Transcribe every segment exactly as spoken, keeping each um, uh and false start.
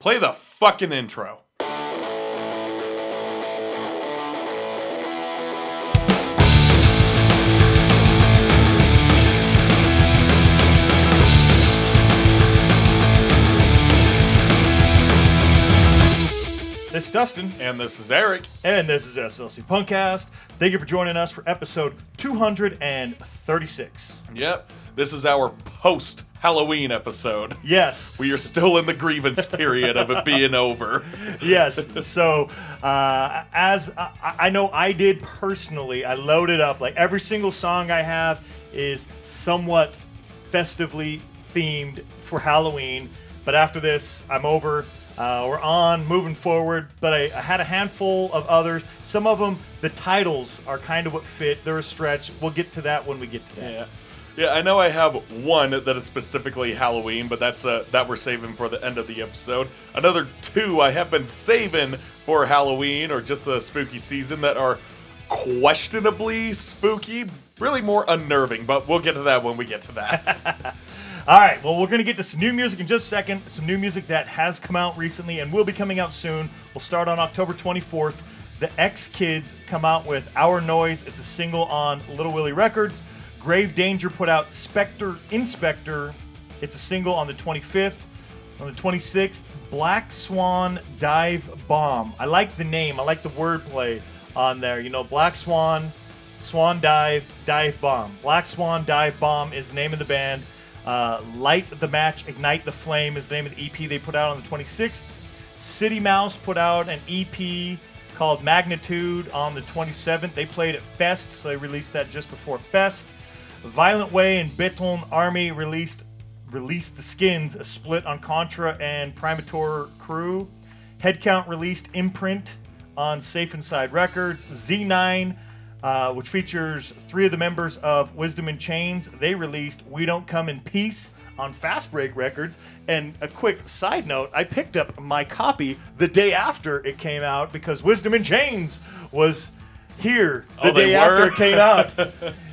Play the fucking intro. This is Dustin. And this is Eric. And this is S L C Punkcast. Thank you for joining us for episode two hundred thirty-six. Yep. This is our post Halloween episode. Yes. We are still in the grievance period of it being over. Yes. So, uh, as I, I know I did personally, I loaded up. Like, every single song I have is somewhat festively themed for Halloween. But after this, I'm over. Uh, we're on, moving forward. But I, I had a handful of others. Some of them, the titles are kind of what fit. They're a stretch. We'll get to that when we get to that. Yeah. Yeah, I know I have one that is specifically Halloween, but that's uh, that we're saving for the end of the episode. Another two I have been saving for Halloween or just the spooky season that are questionably spooky, really more unnerving, but we'll get to that when we get to that. All right, well, we're going to get to some new music in just a second, some new music that has come out recently and will be coming out soon. We'll start on October twenty-fourth. The X-Kids come out with Our Noise. It's a single on Little Willy Records. Grave Danger put out Spectre Inspector. It's a single on the twenty-fifth. On the twenty-sixth, Black Swan Dive Bomb. I like the name. I like the wordplay on there. You know, Black Swan, Swan Dive, Dive Bomb. Black Swan Dive Bomb is the name of the band. Uh, Light the Match, Ignite the Flame is the name of the E P they put out on the twenty-sixth. City Mouse put out an E P called Magnitude on the twenty-seventh. They played at Fest, so they released that just before Fest. Violent Way and Beton Army released released The Skins, a split on Contra and Primator Crew. Headcount released Imprint on Safe Inside Records. Z nine, uh, which features three of the members of Wisdom and Chains, they released We Don't Come in Peace on Fast Break Records. And a quick side note, I picked up my copy the day after it came out because Wisdom and Chains was here the oh, day after it came out.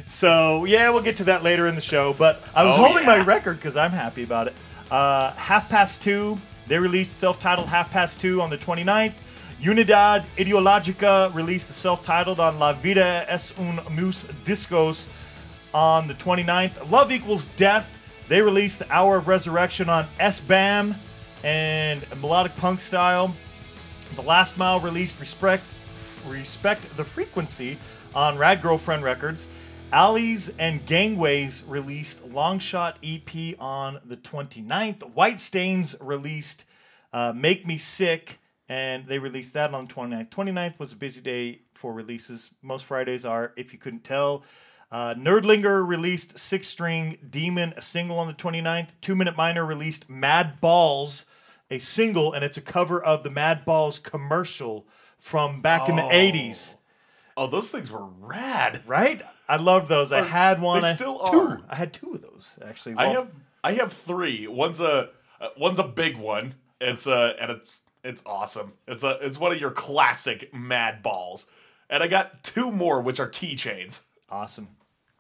So, yeah, we'll get to that later in the show, but I was oh, holding yeah. my record because I'm happy about it. Uh, Half Past two, they released self-titled Half Past two on the twenty-ninth. Unidad Ideologica released the self-titled on La Vida es un Mus Discos on the twenty-ninth. Love Equals Death, they released The Hour of Resurrection on S B A M and Melodic Punk Style. The Last Mile released Respect, Respect the Frequency on Rad Girlfriend Records. Alleys and Gangways released Longshot E P on the twenty-ninth. White Stains released uh, Make Me Sick, and they released that on the twenty-ninth. twenty-ninth was a busy day for releases. Most Fridays are, if you couldn't tell. Uh, Nerdlinger released Six String Demon, a single on the twenty-ninth. Two Minute Miner released Mad Balls, a single, and it's a cover of the Mad Balls commercial from back oh. in the eighties. Oh, those things were rad. Right? I loved those. I had one. They still I, two. are. I had two of those, actually. Well, I have I have three. One's a uh, one's a big one. It's a and it's it's awesome. It's a it's one of your classic Mad Balls. And I got two more, which are keychains. Awesome.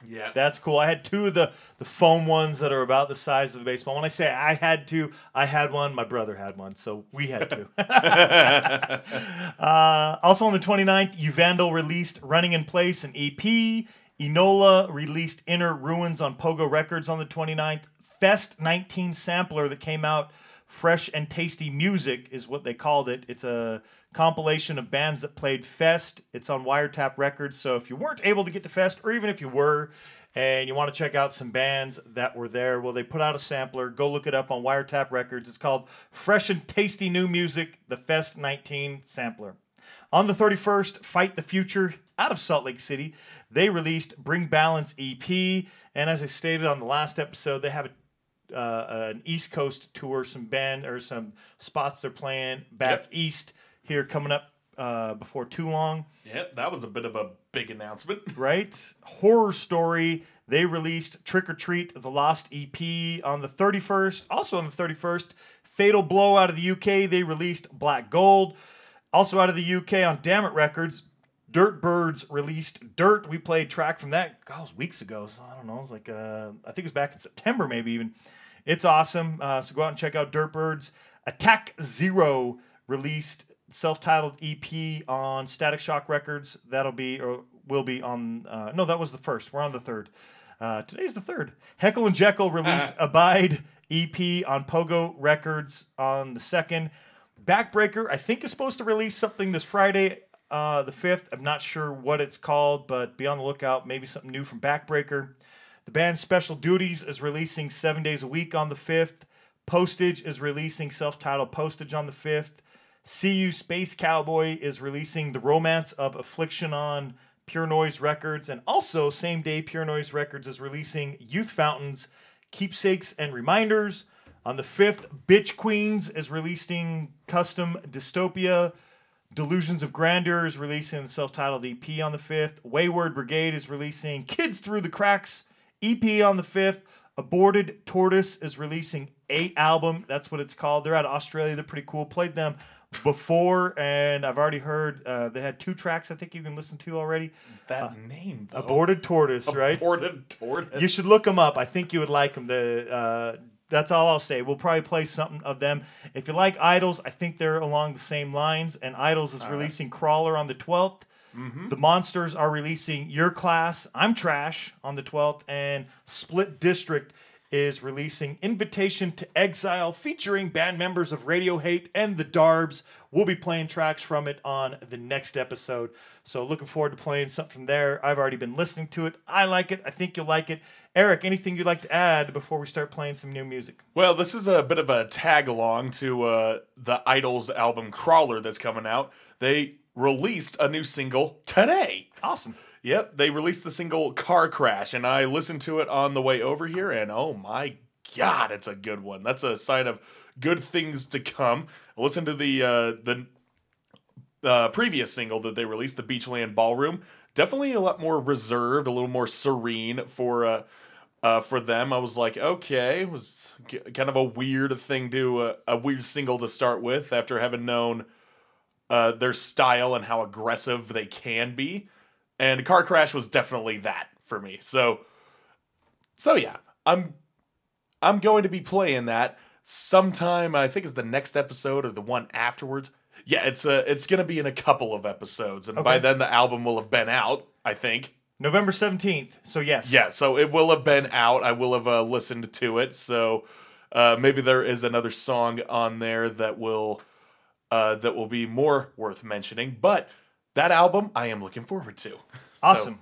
Yeah. That's cool. I had two of the, the foam ones that are about the size of a baseball. When I say I had two, I had one. My brother had one, so we had two. uh, also on the twenty-ninth, Uvandal released Running in Place, an E P. Enola released Inner Ruins on Pogo Records on the twenty-ninth. Fest nineteen Sampler that came out, Fresh and Tasty Music is what they called it. It's a compilation of bands that played Fest. It's on Wiretap Records, so if you weren't able to get to Fest, or even if you were, and you want to check out some bands that were there, well, they put out a sampler. Go look it up on Wiretap Records. It's called Fresh and Tasty New Music, the Fest nineteen Sampler. On the thirty-first, Fight the Future, out of Salt Lake City, they released Bring Balance E P, and as I stated on the last episode, they have a, uh, an East Coast tour, some band or some spots they're playing back yep. east here coming up uh, before too long. Yep, that was a bit of a big announcement, right? Horror Story, they released Trick or Treat, the Lost E P on the thirty-first. Also on the thirty-first, Fatal Blow out of the U K, they released Black Gold. Also out of the U K on Dammit Records, Dirt Birds released Dirt. We played track from that, God, it was weeks ago. So I don't know. It was like, uh, I think it was back in September, maybe even. It's awesome. Uh, so go out and check out Dirt Birds. Attack Zero released self-titled E P on Static Shock Records. That'll be or will be on. Uh, no, that was the first. We're on the third. Uh, today's the third. Heckle and Jekyll released uh-huh. Abide E P on Pogo Records on the second. Backbreaker, I think, is supposed to release something this Friday, uh, the fifth. I'm not sure what it's called, but be on the lookout. Maybe something new from Backbreaker. The band Special Duties is releasing Seven Days a Week on the fifth. Postage is releasing self-titled Postage on the fifth. C U Space Cowboy is releasing The Romance of Affliction on Pure Noise Records. And also, same day, Pure Noise Records is releasing Youth Fountains, Keepsakes, and Reminders. On the fifth, Bitch Queens is releasing Custom Dystopia. Delusions of Grandeur is releasing the self-titled E P on the fifth. Wayward Brigade is releasing Kids Through the Cracks E P on the fifth. Aborted Tortoise is releasing a album. That's what it's called. They're out of Australia. They're pretty cool. Played them before, and I've already heard uh, they had two tracks I think you can listen to already. That uh, name, though. Aborted Tortoise, Aborted right? Aborted Tortoise. You should look them up. I think you would like them. The... Uh, That's all I'll say. We'll probably play something of them. If you like Idols, I think they're along the same lines. And Idols is all releasing right. Crawler on the twelfth. Mm-hmm. The Monsters are releasing Your Class, I'm Trash on the twelfth. And Split District is releasing Invitation to Exile featuring band members of Radio Hate and the Darbs. We'll be playing tracks from it on the next episode. So looking forward to playing something from there. I've already been listening to it. I like it. I think you'll like it. Eric, anything you'd like to add before we start playing some new music? Well, this is a bit of a tag-along to uh, the Idols album Crawler that's coming out. They released a new single today. Awesome. Yep, they released the single Car Crash, and I listened to it on the way over here, and oh my god, it's a good one. That's a sign of good things to come. Listen to the, uh, the uh, previous single that they released, the Beachland Ballroom. Definitely a lot more reserved, a little more serene for... Uh, Uh, for them, I was like, okay, it was g- kind of a weird thing to, uh, a weird single to start with after having known uh, their style and how aggressive they can be. And Car Crash was definitely that for me. So, so yeah, I'm, I'm going to be playing that sometime. I think it's the next episode or the one afterwards. Yeah, it's a, it's going to be in a couple of episodes. And okay. By then the album will have been out, I think. November seventeenth, so yes. Yeah, so it will have been out. I will have uh, listened to it, so uh, maybe there is another song on there that will uh, that will be more worth mentioning, but that album I am looking forward to. Awesome.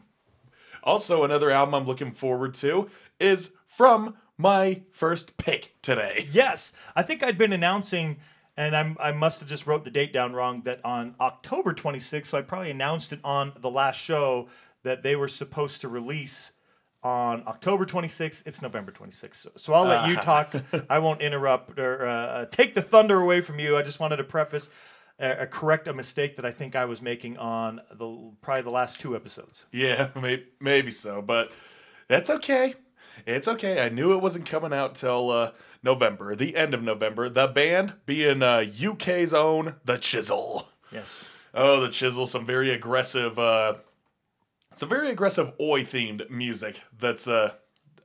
So, also, another album I'm looking forward to is from my first pick today. Yes, I think I'd been announcing... And I'm, I must have just wrote the date down wrong, that on October twenty-sixth, so I probably announced it on the last show, that they were supposed to release on October twenty-sixth. It's November twenty-sixth. So, so I'll let uh. you talk. I won't interrupt or uh, take the thunder away from you. I just wanted to preface, uh, correct a mistake that I think I was making on the probably the last two episodes. Yeah, may, maybe so. But that's okay. It's okay. I knew it wasn't coming out till... Uh, November, the end of November, the band being uh, U K's own The Chisel. Yes. Oh, The Chisel, some very aggressive, uh, some very aggressive oi-themed music that's, uh,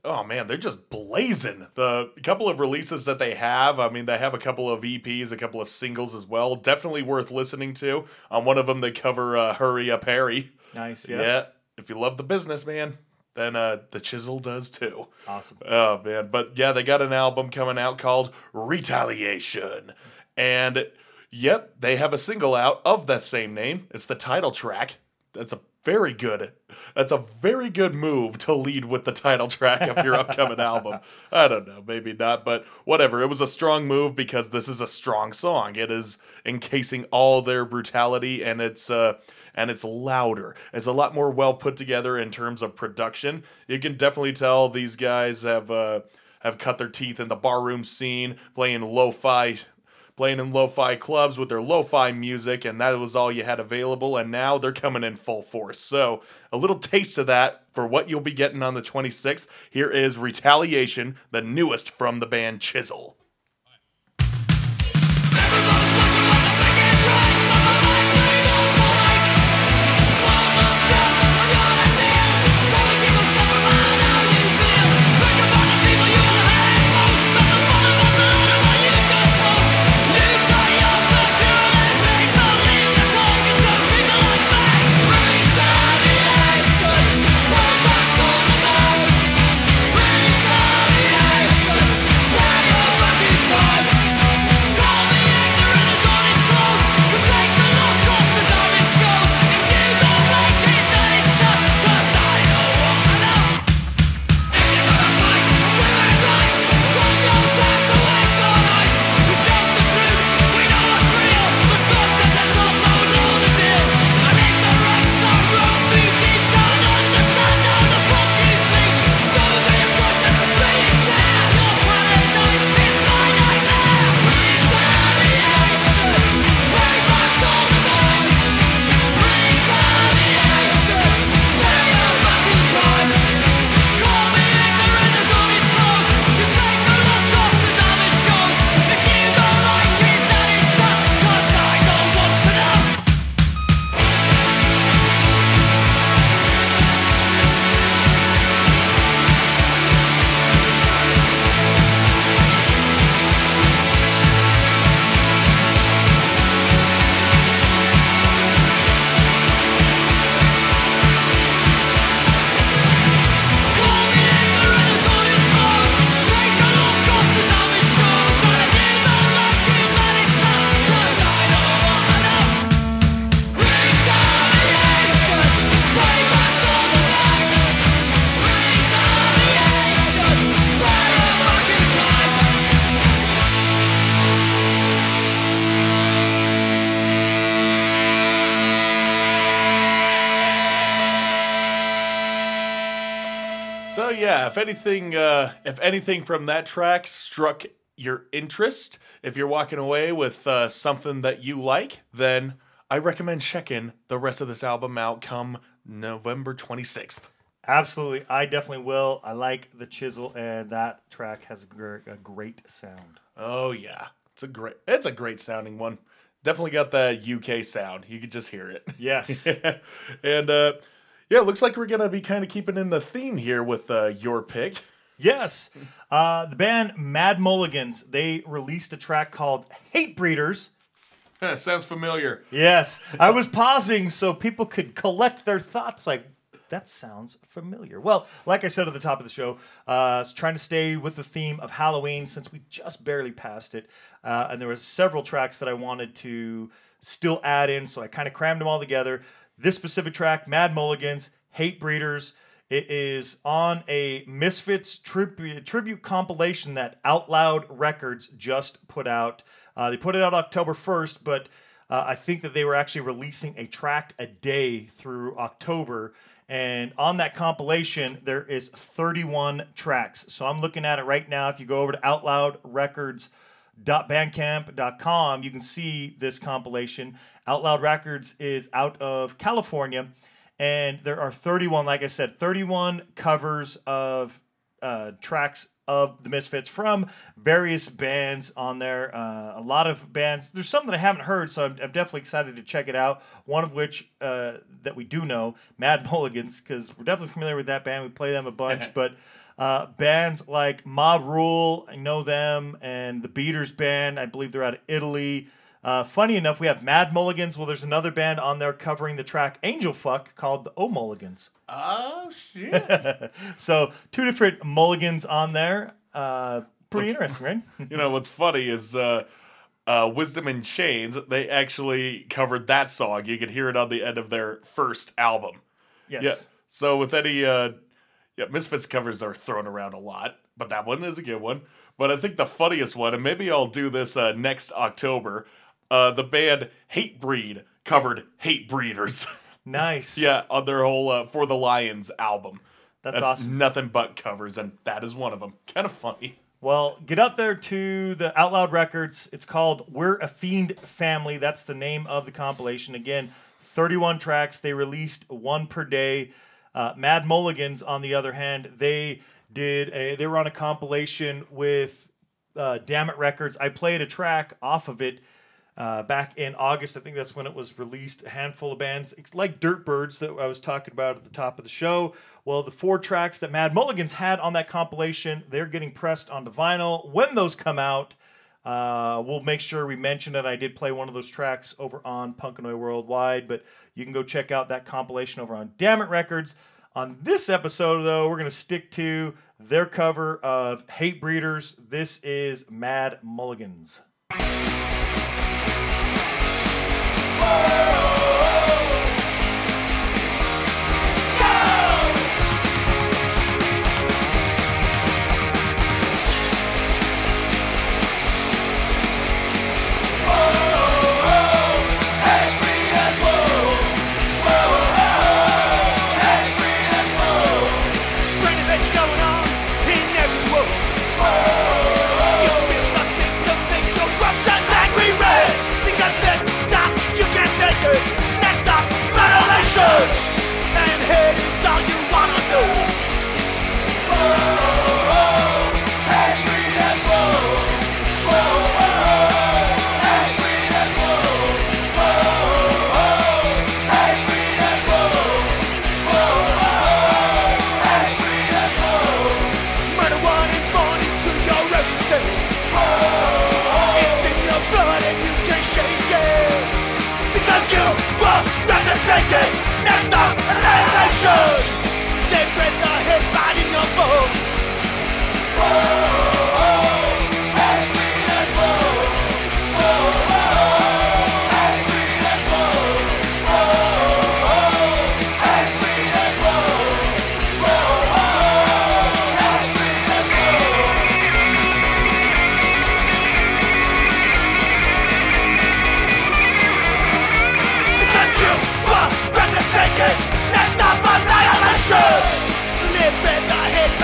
oh man, they're just blazing. The couple of releases that they have, I mean, they have a couple of E Ps, a couple of singles as well, definitely worth listening to. On one of them, they cover uh, Hurry Up Harry. Nice, yeah. Yeah, if you love the business, man. Then uh, The Chisel does too. Awesome. Oh, man. But yeah, they got an album coming out called Retaliation. And yep, they have a single out of that same name. It's the title track. That's a very good, that's a very good move to lead with the title track of your upcoming album. I don't know, maybe not, but whatever. It was a strong move because this is a strong song. It is encasing all their brutality, and it's... Uh, And it's louder. It's a lot more well put together in terms of production. You can definitely tell these guys have uh, have cut their teeth in the barroom scene, playing lo-fi, playing in lo-fi clubs with their lo-fi music, and that was all you had available. And now they're coming in full force. So a little taste of that for what you'll be getting on the twenty-sixth. Here is Retaliation, the newest from the band Chisel. So yeah, if anything, uh, if anything from that track struck your interest, if you're walking away with uh, something that you like, then I recommend checking the rest of this album out come November twenty-sixth. Absolutely. I definitely will. I like The Chisel, and that track has a great sound. Oh, yeah. It's a great it's a great sounding one. Definitely got that U K sound. You could just hear it. Yes. yeah. And, uh, yeah, it looks like we're going to be kind of keeping in the theme here with uh, your pick. Yes. Uh, the band Mad Mulligans, they released a track called Hate Breeders. Sounds familiar. Yes. I was pausing so people could collect their thoughts like, that sounds familiar. Well, like I said at the top of the show, uh, trying to stay with the theme of Halloween since we just barely passed it. Uh, and there were several tracks that I wanted to still add in, so I kind of crammed them all together. This specific track, Mad Mulligans, Hate Breeders, it is on a Misfits tribu- tribute compilation that Out Loud Records just put out. Uh, they put it out October first, but uh, I think that they were actually releasing a track a day through October. And on that compilation, there is thirty-one tracks. So I'm looking at it right now. If you go over to outloud records dot bandcamp dot com, you can see this compilation. Out Loud Records is out of California. And there are thirty-one, like I said, thirty-one covers of uh, tracks of the Misfits from various bands on there. Uh, a lot of bands. There's some that I haven't heard, so I'm, I'm definitely excited to check it out. One of which uh, that we do know, Mad Mulligans, because we're definitely familiar with that band. We play them a bunch, but uh, bands like Mob Rule, I know them, and the Beaters Band, I believe they're out of Italy. Uh, funny enough, we have Mad Mulligans. Well, there's another band on there covering the track Angel Fuck called the O Mulligans. Oh, shit. So, two different Mulligans on there. Uh, pretty what's, interesting, right? You know, what's funny is uh, uh, Wisdom and Chains, they actually covered that song. You could hear it on the end of their first album. Yes. Yeah, so, with any... Uh, yeah, Misfits covers are thrown around a lot, but that one is a good one. But I think the funniest one, and maybe I'll do this uh, next October... Uh, the band Hate Breed covered Hate Breeders. Nice. Yeah, on their whole uh, For the Lions album. That's, That's awesome. Nothing but covers, and that is one of them. Kind of funny. Well, get out there to the Out Loud Records. It's called We're a Fiend Family. That's the name of the compilation. Again, thirty-one tracks. They released one per day. Uh, Mad Mulligans, on the other hand, they did a, they were on a compilation with uh, Dammit Records. I played a track off of it. Uh, back in August, I think that's when it was released, a handful of bands, like Dirt Birds that I was talking about at the top of the show. Well, the four tracks that Mad Mulligans had on that compilation, they're getting pressed onto vinyl. When those come out, uh, we'll make sure we mention it. I did play one of those tracks over on Punkanoi Worldwide, but you can go check out that compilation over on Dammit Records. On this episode, though, we're going to stick to their cover of Hate Breeders. This is Mad Mulligans. Whoa! Live in the head.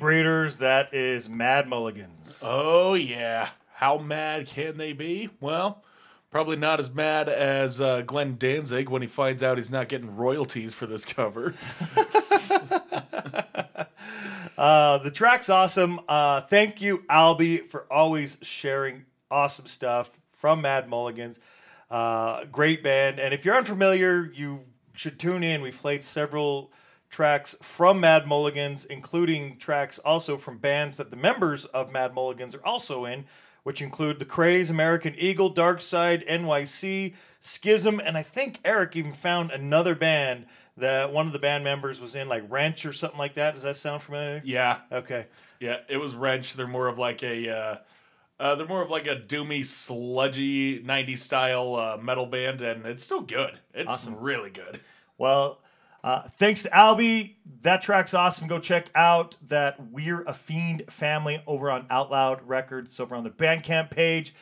Hate Breeders, that is Mad Mulligans. Oh, yeah. How mad can they be? Well, probably not as mad as uh, Glenn Danzig when he finds out he's not getting royalties for this cover. uh, the track's awesome. Uh, thank you, Albie, for always sharing awesome stuff from Mad Mulligans. Uh, great band. And if you're unfamiliar, you should tune in. We've played several tracks from Mad Mulligans, including tracks also from bands that the members of Mad Mulligans are also in, which include The Craze, American Eagle, Darkside, N Y C, Schism, and I think Eric even found another band that one of the band members was in, like Wrench or something like that. Does that sound familiar? Yeah. Okay. Yeah, it was Wrench. They're more of like a uh, uh, they're more of like a doomy, sludgy nineties style uh, metal band, and it's still good. It's awesome. Really good. Well, Uh, thanks to Albie. That track's awesome. Go check out that We're a Fiend family over on Out Loud Records, over on the Bandcamp page.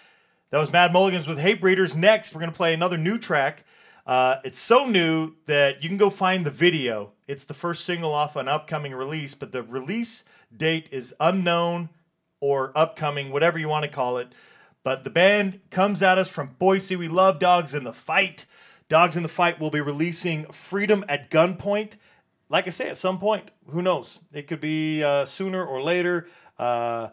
That was Mad Mulligans with Hate Breeders. Next, we're going to play another new track. Uh, it's so new that you can go find the video. It's the first single off an upcoming release, but the release date is unknown or upcoming, whatever you want to call it. But the band comes at us from Boise. We love Dogs in the Fight. Dogs in the Fight will be releasing Freedom at Gunpoint. Like I say, at some point, who knows? It could be uh, sooner or later. Uh,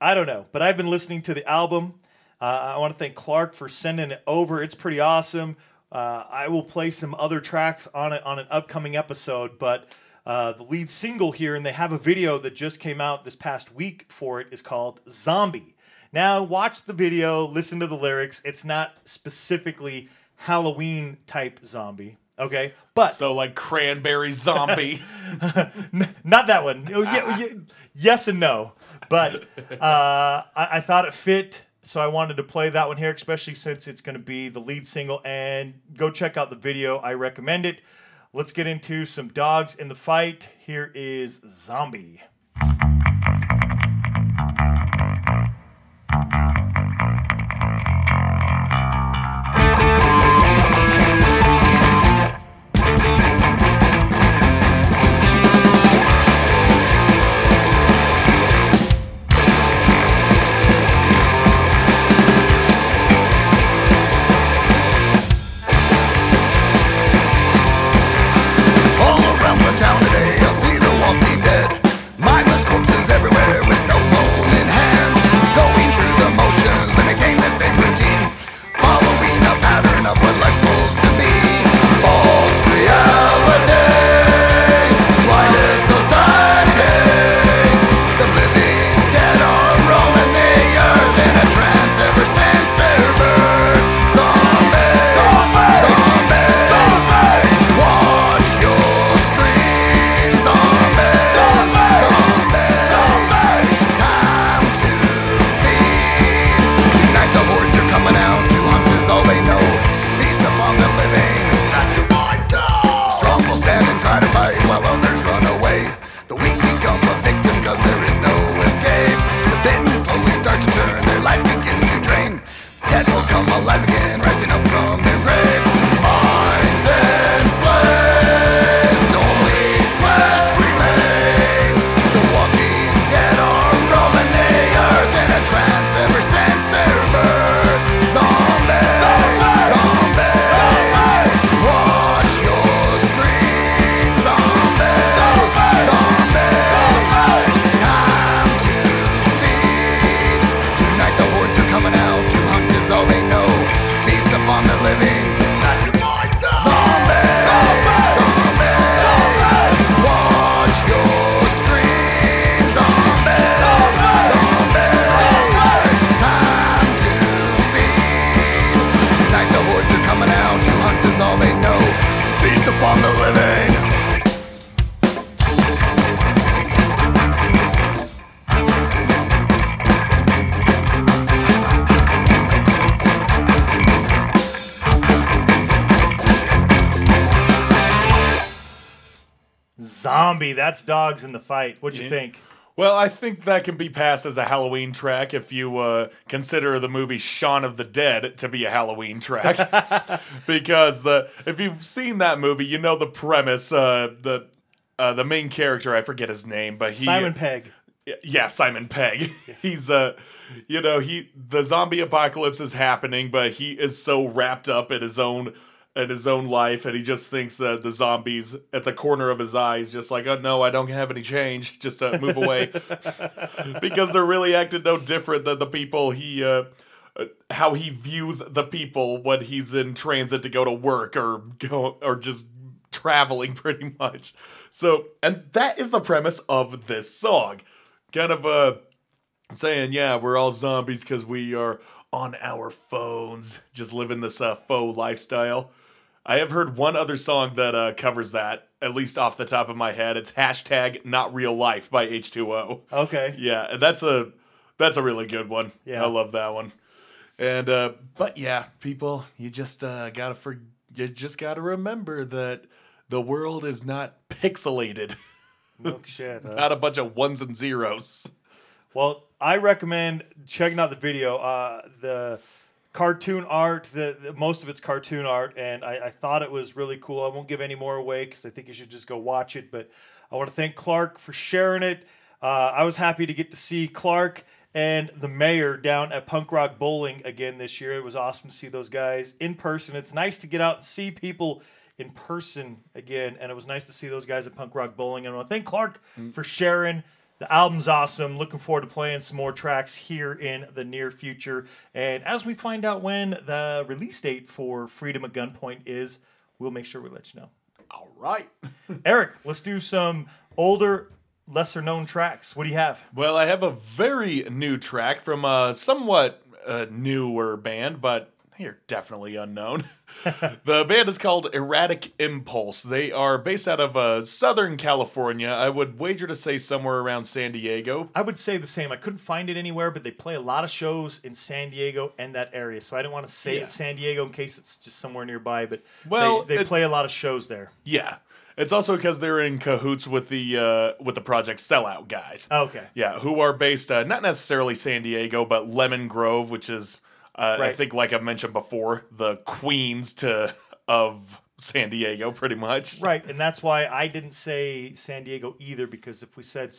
I don't know. But I've been listening to the album. Uh, I want to thank Clark for sending it over. It's pretty awesome. Uh, I will play some other tracks on it on an upcoming episode. But uh, the lead single here, and they have a video that just came out this past week for it, is called Zombie. Now, watch the video, listen to the lyrics. It's not specifically Halloween type zombie, okay, but so like Cranberry Zombie. Not that one. Yes and no, but uh I-, I thought it fit, so I wanted to play that one here, especially since it's going to be the lead single. And go check out the video, I recommend it. Let's get into some Dogs in the Fight. Here is Zombie. That's Dogs in the Fight. What'd you yeah. think? Well, I think that can be passed as a Halloween track if you uh, consider the movie Shaun of the Dead to be a Halloween track. Because the if you've seen that movie, you know the premise. Uh, the uh, the main character, I forget his name, but he Simon Pegg. Yeah, Simon Pegg. Yeah. He's, uh, you know, he the zombie apocalypse is happening, but he is so wrapped up in his own in his own life, and he just thinks that the zombies at the corner of his eye is just like, oh no, I don't have any change, just uh, move away, because they're really acting no different than the people he, uh, how he views the people when he's in transit to go to work or go or just traveling pretty much. So, and that is the premise of this song. Kind of uh, saying, yeah, we're all zombies because we are on our phones, just living this uh, faux lifestyle. I have heard one other song that uh, covers that, at least off the top of my head. It's hashtag Not Real Life by H two O. Okay. Yeah, and that's a that's a really good one. Yeah, I love that one. And uh, but yeah, people, you just uh, gotta for you just gotta remember that the world is not pixelated. No shit, huh? Not a bunch of ones and zeros. Well, I recommend checking out the video. Uh, the cartoon art, the, the most of it's cartoon art, and I, I thought it was really cool. I won't give any more away because I think you should just go watch it. But I want to thank Clark for sharing it. Uh, I was happy to get to see Clark and the mayor down at Punk Rock Bowling again this year. It was awesome to see those guys in person. It's nice to get out and see people in person again, and it was nice to see those guys at Punk Rock Bowling. And I want to thank Clark mm. for sharing. The album's awesome. Looking forward to playing some more tracks here in the near future. And as we find out when the release date for Freedom at Gunpoint is, we'll make sure we let you know. All right. Eric, let's do some older, lesser-known tracks. What do you have? Well, I have a very new track from a somewhat uh, newer band, but you're definitely unknown. The band is called Erratic Impulse. They are based out of uh, Southern California. I would wager to say somewhere around San Diego. I would say the same. I couldn't find it anywhere, but they play a lot of shows in San Diego and that area. So I didn't want to say yeah. it's San Diego in case it's just somewhere nearby, but well, they, they play a lot of shows there. Yeah. It's also because they're in cahoots with the uh, with the Project Sellout guys. Okay. Yeah, who are based, uh, not necessarily San Diego, but Lemon Grove, which is... Uh, right. I think, like I mentioned before, the Queens to of San Diego, pretty much. Right, and that's why I didn't say San Diego either, because if we said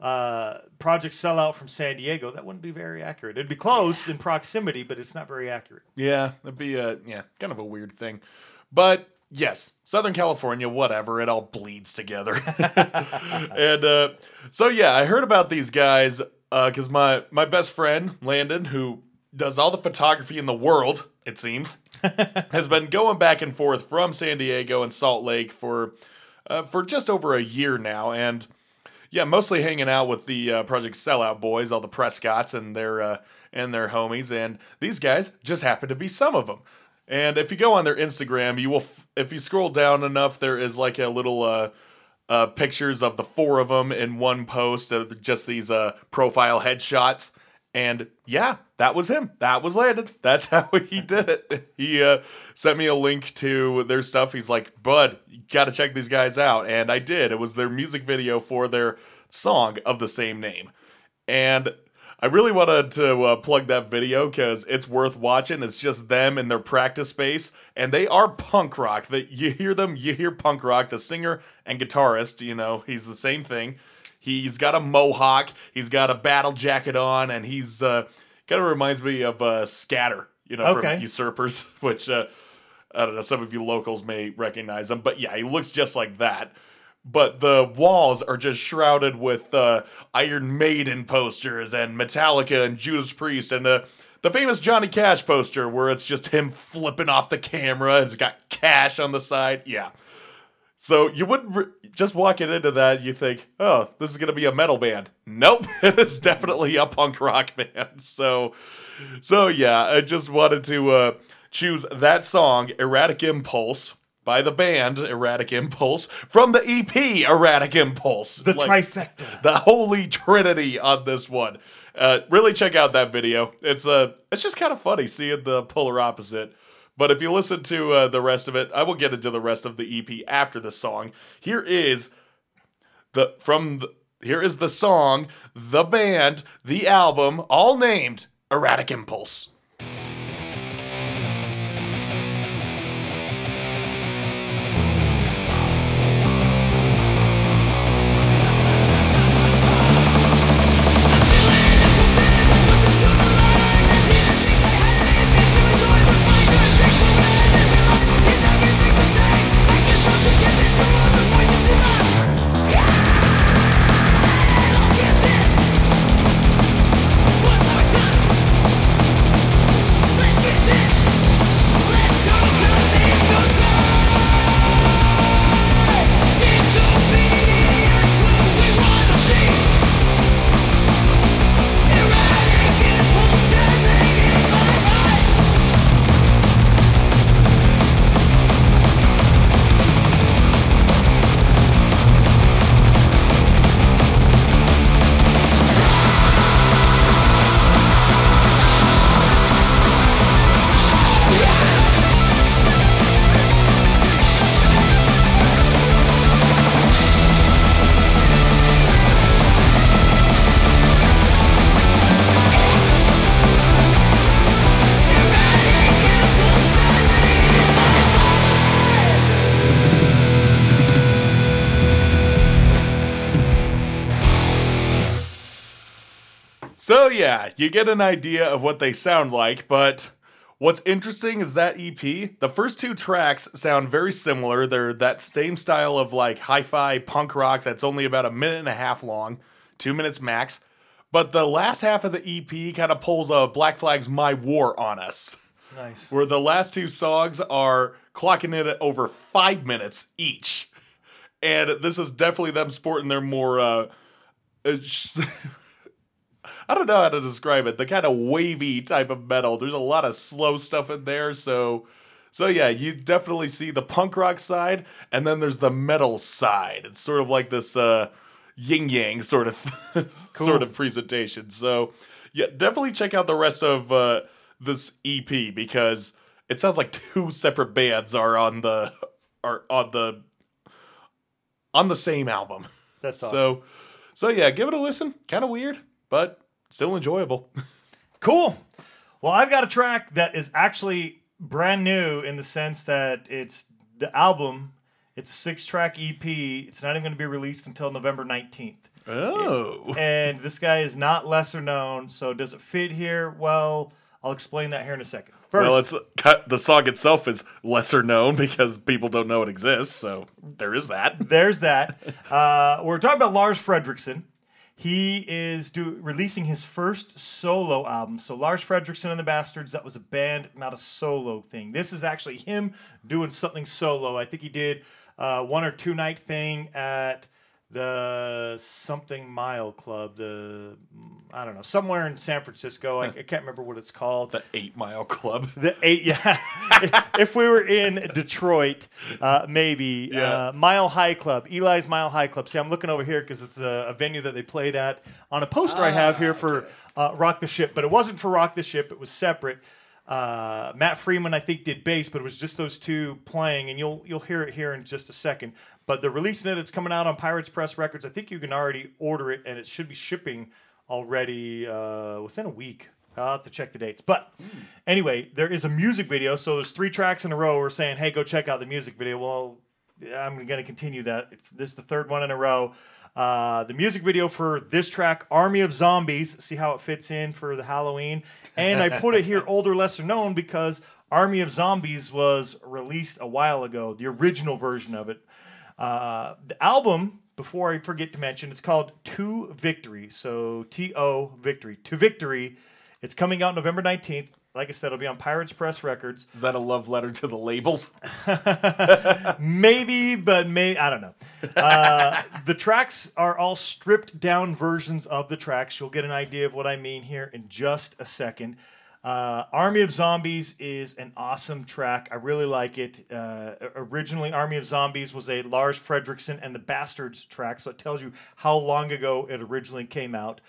uh, Project Sellout from San Diego, that wouldn't be very accurate. It'd be close yeah. in proximity, but it's not very accurate. Yeah, it'd be a, yeah, kind of a weird thing. But, yes, Southern California, whatever, it all bleeds together. and uh, so, yeah, I heard about these guys because uh, my, my best friend, Landon, who... does all the photography in the world, it seems, has been going back and forth from San Diego and Salt Lake for uh, for just over a year now. And, yeah, mostly hanging out with the uh, Project Sellout boys, all the Prescotts and their, uh, and their homies. And these guys just happen to be some of them. And if you go on their Instagram, you will. F- if you scroll down enough, there is like a little... Uh, uh, pictures of the four of them in one post, uh, just these uh, profile headshots. And yeah, that was him. That was Landon. That's how he did it. He uh, sent me a link to their stuff. He's like, bud, you gotta check these guys out. And I did. It was their music video for their song of the same name. And I really wanted to uh, plug that video because it's worth watching. It's just them in their practice space. And they are punk rock. They, you hear them, you hear punk rock. The singer and guitarist, you know, he's the same thing. He's got a mohawk, he's got a battle jacket on, and he's, uh, kind of reminds me of, uh, Scatter, you know, okay. from Usurpers, which, uh, I don't know, some of you locals may recognize him, but yeah, he looks just like that. But the walls are just shrouded with, uh, Iron Maiden posters, and Metallica, and Judas Priest, and, uh, the famous Johnny Cash poster, where it's just him flipping off the camera, and it's got Cash on the side, yeah. So you wouldn't, re- just walking into that, you think, oh, this is going to be a metal band. Nope, it's definitely a punk rock band. So, so yeah, I just wanted to uh, choose that song, Erratic Impulse, by the band Erratic Impulse, from the E P Erratic Impulse. The like, trifecta. The holy trinity on this one. Uh, really check out that video. It's uh, it's just kind of funny seeing the polar opposite. But if you listen to uh, the rest of it, I will get into the rest of the E P after the song. Here is the from the, here is the song, the band, the album, all named Erratic Impulse. So yeah, you get an idea of what they sound like, but what's interesting is that E P, the first two tracks sound very similar. They're that same style of like hi-fi punk rock that's only about a minute and a half long, two minutes max. But the last half of the E P kind of pulls a Black Flag's My War on us. Nice. Where the last two songs are clocking in at over five minutes each. And this is definitely them sporting their more, uh, I don't know how to describe it, the kind of wavy type of metal. There's a lot of slow stuff in there. So, so yeah, you definitely see the punk rock side, and then there's the metal side. It's sort of like this, uh, yin-yang sort of cool. sort of presentation. So, yeah, definitely check out the rest of uh, this E P because it sounds like two separate bands are on the are on the on the same album. That's awesome. So, so yeah, give it a listen. Kind of weird, but still enjoyable. Cool. Well, I've got a track that is actually brand new in the sense that it's the album. It's a six-track E P. It's not even going to be released until November nineteenth. Oh. And this guy is not lesser known, so does it fit here? Well, I'll explain that here in a second. First, well, it's, the song itself is lesser known because people don't know it exists, so there is that. There's that. uh, we're talking about Lars Frederiksen. He is do, releasing his first solo album. So Lars Frederiksen and the Bastards, that was a band, not a solo thing. This is actually him doing something solo. I think he did Uh, one or two night thing at the something mile club, the I don't know, somewhere in San Francisco. I, I can't remember what it's called. The Eight Mile Club. The eight, yeah. if, if we were in Detroit, uh, maybe yeah. uh, Mile High Club, Eli's Mile High Club. See, I'm looking over here because it's a, a venue that they played at on a poster ah, I have here for okay. uh, Rock the Ship, but it wasn't for Rock the Ship. It was separate. Uh, Matt Freeman, I think, did bass, but it was just those two playing, and you'll you'll hear it here in just a second. But they're releasing it. It's coming out on Pirates Press Records. I think you can already order it, and it should be shipping already uh, within a week. I'll have to check the dates. But anyway, there is a music video, so there's three tracks in a row. We're saying, hey, go check out the music video. Well, I'm going to continue that. This is the third one in a row. Uh, the music video for this track, Army of Zombies, see how it fits in for the Halloween. And I put it here, older, lesser known, because Army of Zombies was released a while ago, the original version of it. Uh, the album, before I forget to mention, it's called To Victory. So T O Victory. To Victory. It's coming out November nineteenth. Like I said, it'll be on Pirates Press Records. Is that a love letter to the labels? Maybe, but may I don't know. Uh, the tracks are all stripped down versions of the tracks. You'll get an idea of what I mean here in just a second. Uh, Army of Zombies is an awesome track. I really like it. Uh, originally, Army of Zombies was a Lars Frederiksen and the Bastards track, so it tells you how long ago it originally came out.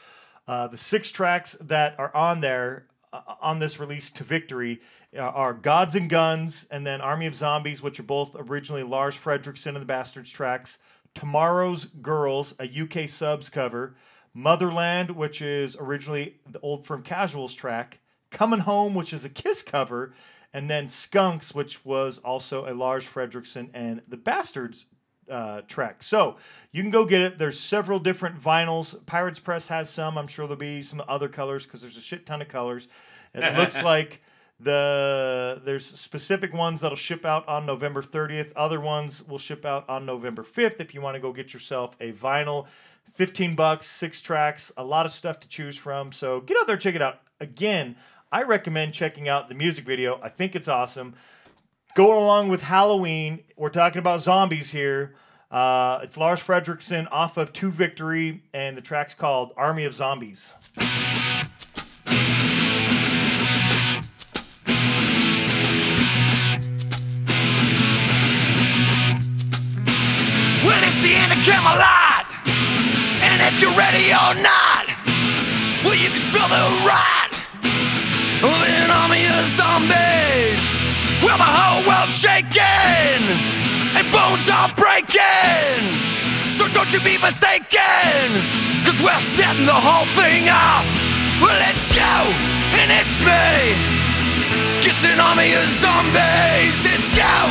Uh, the six tracks that are on there Uh, on this release To Victory uh, are Gods and Guns, and then Army of Zombies, which are both originally Lars Frederiksen and the Bastards tracks, Tomorrow's Girls, a U K subs cover, Motherland, which is originally the Old Firm Casuals track, Coming Home, which is a Kiss cover, and then Skunks, which was also a Lars Frederiksen and the Bastards Uh, track. So you can go get it. There's several different vinyls. Pirates Press has some. I'm sure there'll be some other colors because there's a shit ton of colors. And it looks like the there's specific ones that'll ship out on November thirtieth. Other ones will ship out on November fifth if you want to go get yourself a vinyl. fifteen bucks, six tracks, a lot of stuff to choose from. So get out there, check it out. Again, I recommend checking out the music video. I think it's awesome. Going along with Halloween, we're talking about zombies here. Uh, it's Lars Frederiksen off of To Victory, and the track's called Army of Zombies. Well, it's the end of Camelot, and if you're ready or not, well, you can spell the rot of an army of zombies. Well, the whole world's shaking, and bones are breaking, so don't you be mistaken, cause we're setting the whole thing off. Well, it's you, and it's me, it's an army of zombies. It's you,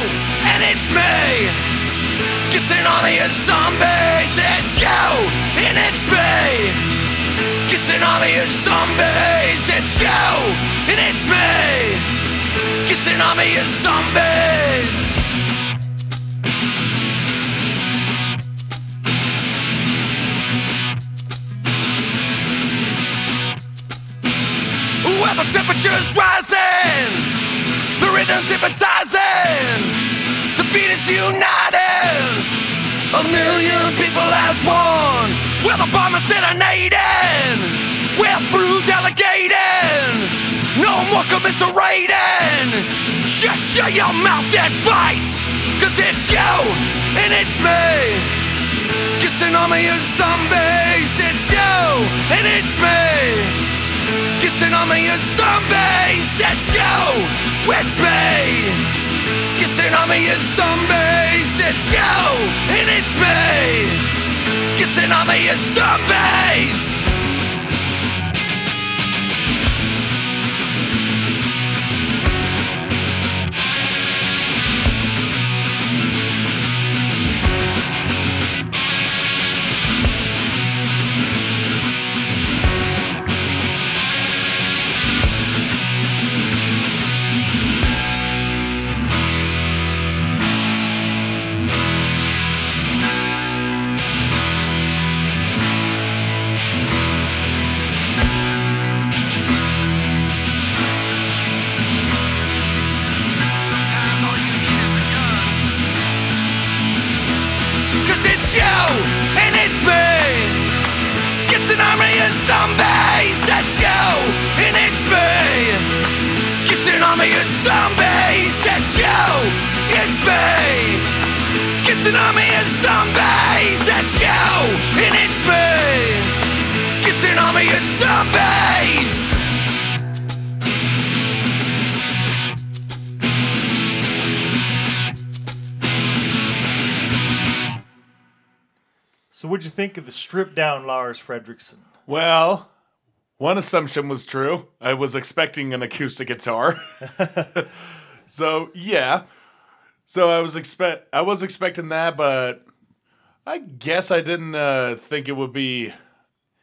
and it's me, it's an army of zombies. It's you, and it's me, It's an army of zombies. It's you and it's me. It's an army of zombies. Well, the temperature's rising, the rhythm's hypnotizing, the beat is uniting, a million people as one. Well, the bomb is detonating, we're through delegating, no more commiserating. Just shut your mouth and fight, cause it's you and it's me. It's an army of zombies, it's you and it's me. It's an army of zombies, it's you, it's me. It's an army of zombies, it's you, and it's me. It's an army of zombies. What'd you think of the stripped down Lars Frederiksen? Well, one assumption was true. I was expecting an acoustic guitar. So, yeah. So I was expect I was expecting that, but I guess I didn't uh, think it would be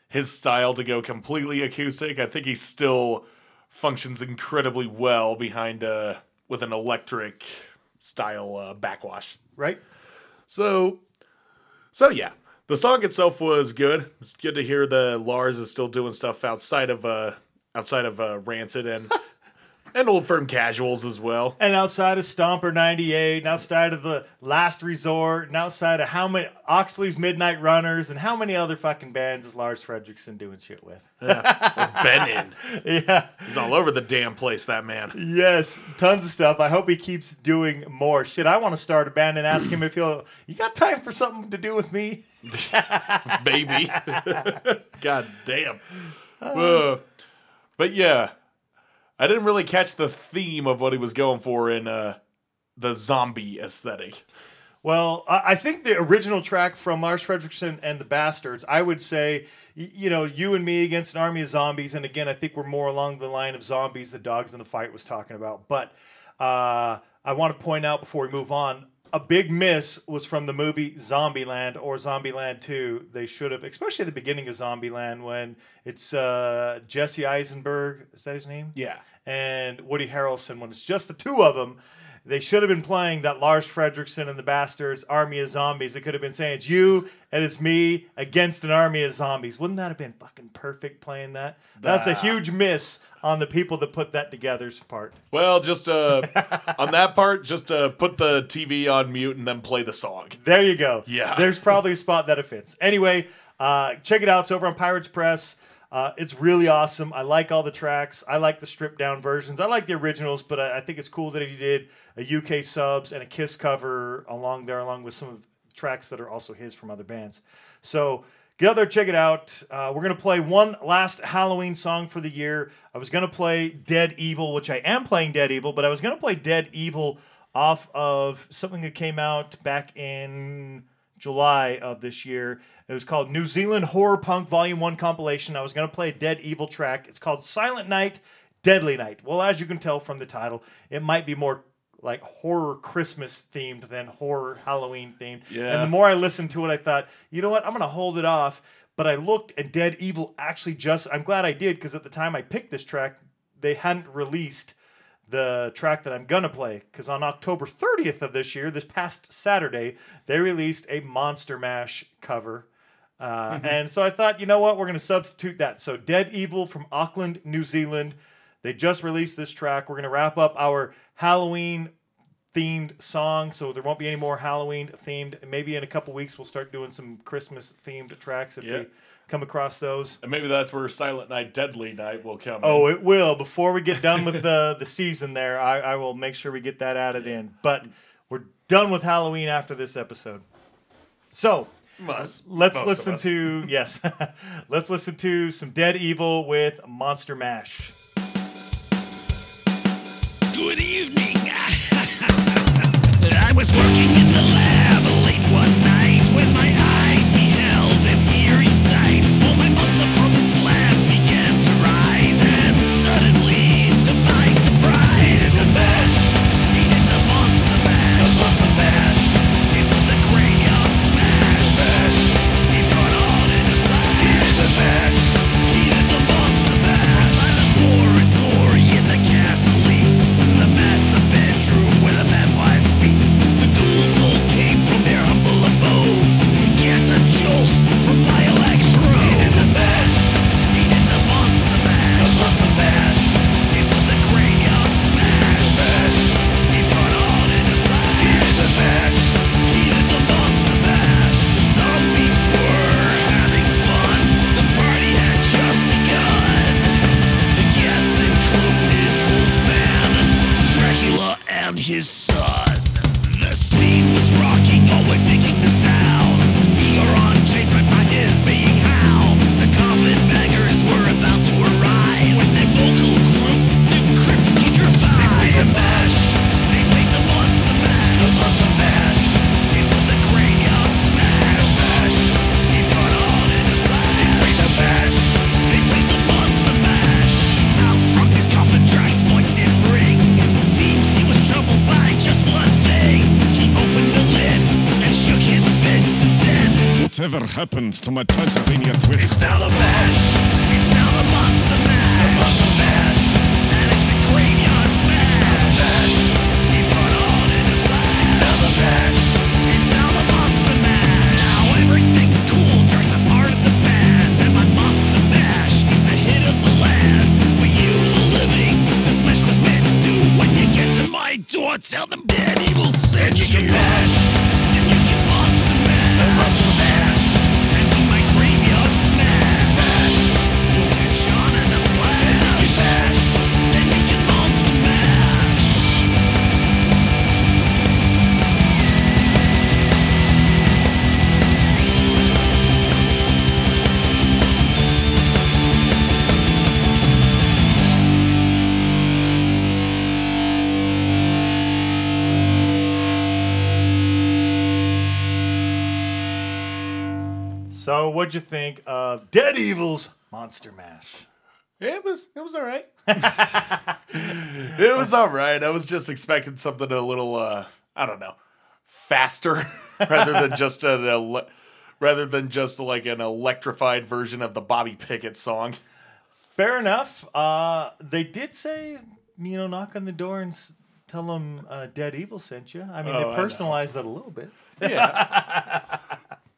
his style to go completely acoustic. I think he still functions incredibly well behind uh, with an electric style uh, backwash, right? So so yeah. The song itself was good. It's good to hear that Lars is still doing stuff outside of uh, outside of uh, Rancid and and Old Firm Casuals as well. And outside of Stomper ninety-eight, and outside of The Last Resort, and outside of how many Oxley's Midnight Runners, and how many other fucking bands is Lars Frederiksen doing shit with? Yeah. Been in. Yeah. He's all over the damn place, that man. Yes. Tons of stuff. I hope he keeps doing more. Shit, I want to start a band and ask him if he'll, you got time for something to do with me? Baby. God damn. Uh, but yeah, I didn't really catch the theme of what he was going for in uh, the zombie aesthetic. Well, I think the original track from Lars Frederiksen and the Bastards, I would say, you know, you and me against an army of zombies. And again, I think we're more along the line of zombies that Dogs in the Fight was talking about. But uh, I want to point out before we move on, a big miss was from the movie Zombieland or Zombieland two. They should have, especially at the beginning of Zombieland when it's uh, Jesse Eisenberg, is that his name? Yeah. And Woody Harrelson, when it's just the two of them, they should have been playing that Lars Frederiksen and the Bastards Army of Zombies. It could have been saying, it's you and it's me against an army of zombies. Wouldn't that have been fucking perfect playing that? That's a huge miss on the people that put that together's part. Well, just uh, on that part, just uh, put the T V on mute and then play the song. There you go. Yeah. There's probably a spot that it fits. Anyway, uh, check it out. It's over on Pirates Press. Uh, it's really awesome. I like all the tracks. I like the stripped down versions. I like the originals, but I, I think it's cool that he did a U K subs and a Kiss cover along there, along with some of the tracks that are also his from other bands. So get out there, check it out. Uh, we're going to play one last Halloween song for the year. I was going to play Dead Evil, which I am playing Dead Evil, but I was going to play Dead Evil off of something that came out back in July of this year. It was called New Zealand Horror Punk Volume one Compilation. I was going to play a Dead Evil track. It's called Silent Night, Deadly Night. Well, as you can tell from the title, it might be more like horror Christmas themed than horror Halloween themed. Yeah. And the more I listened to it, I thought, you know what? I'm going to hold it off. But I looked, and Dead Evil actually just... I'm glad I did, because at the time I picked this track, they hadn't released the track that I'm going to play. Because on October thirtieth of this year, this past Saturday, they released a Monster Mash cover. Uh, mm-hmm. And so I thought, you know what? We're going to substitute that. So Dead Evil from Auckland, New Zealand. They just released this track. We're going to wrap up our Halloween-themed song. So there won't be any more Halloween-themed. Maybe in a couple weeks, we'll start doing some Christmas-themed tracks if yeah. we... come across those. And maybe that's where Silent Night, Deadly Night will come oh, in. It will. Before we get done with the, the season there, I, I will make sure we get that added in. But we're done with Halloween after this episode. So Must, let's listen to, yes, let's listen to some Dead Evil with Monster Mash. Good evening. I was working in the lab late one night when my eyes beheld an eerie sight. For my monster from the slab began to rise, and suddenly, to my surprise, it's a mash. He did the monster mash. The monster mash. It was a graveyard smash. The mash. He brought on in a flash. He did the mash. He did the monster mash. From the laboratory in the castle east to the master bedroom where the vampires feast. The ghouls all came from their humble abodes to get a jolt from my electro. He did the mash. He did the monster mash. The monster mash. It was a graveyard smash. The mash. He brought on in a flash. He did the mash. He did the monster mash. The zombies were having fun. The party had just begun. The guests included Wolfman, Dracula, and his son. The scene was rocking, all were digging the sounds. Eager on chains, my pockets being hounds. The coffin bangers were about to arrive with their vocal group, New Crypt Kicker five. They played the mash, they played the monster mash. The monster mash, it was a graveyard smash. The mash, it brought on in a flash. They played the mash, they played the monster mash. Out from his coffin, Drax's voice did ring. Seems he was troubled by just one thing. He opened the lid and shook his fist and said, whatever happened to my Transylvania twist? It's now the mash. It's now the monster mash. The monster mash. And it's a graveyard smash. It's now the mash. He brought on in a flash. It's now the mash. It's now the monster mash. Now everything's cool. Drake's a part of the band. And my monster mash is the hit of the land. For you, the living, the smash was made. When you get to my door, tell them Dead Evil sent you. Then you can mash, then you can monster mash, and do my graveyard smash. You'll catch on in a flash. Then you can mash, then you can monster So, what'd you think of Dead Evil's Monster Mash? It was, it was all right. It was all right. I was just expecting something a little, uh, I don't know, faster rather than just an ele- rather than just like an electrified version of the Bobby Pickett song. Fair enough. Uh, they did say, you know, knock on the door and s- tell them uh, Dead Evil sent you. I mean, oh, they personalized that a little bit. Yeah.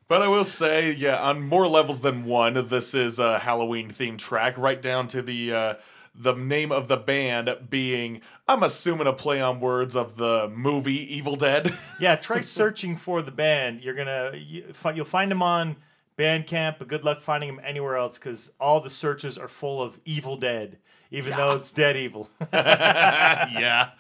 But I will say, yeah, on more levels than one, this is a Halloween-themed track, right down to the uh, the name of the band being, I'm assuming, a play on words of the movie Evil Dead. Yeah, try searching for the band. You're gonna you, you'll find them on Bandcamp, but good luck finding them anywhere else because all the searches are full of Evil Dead, even yeah. though it's Dead Evil. yeah,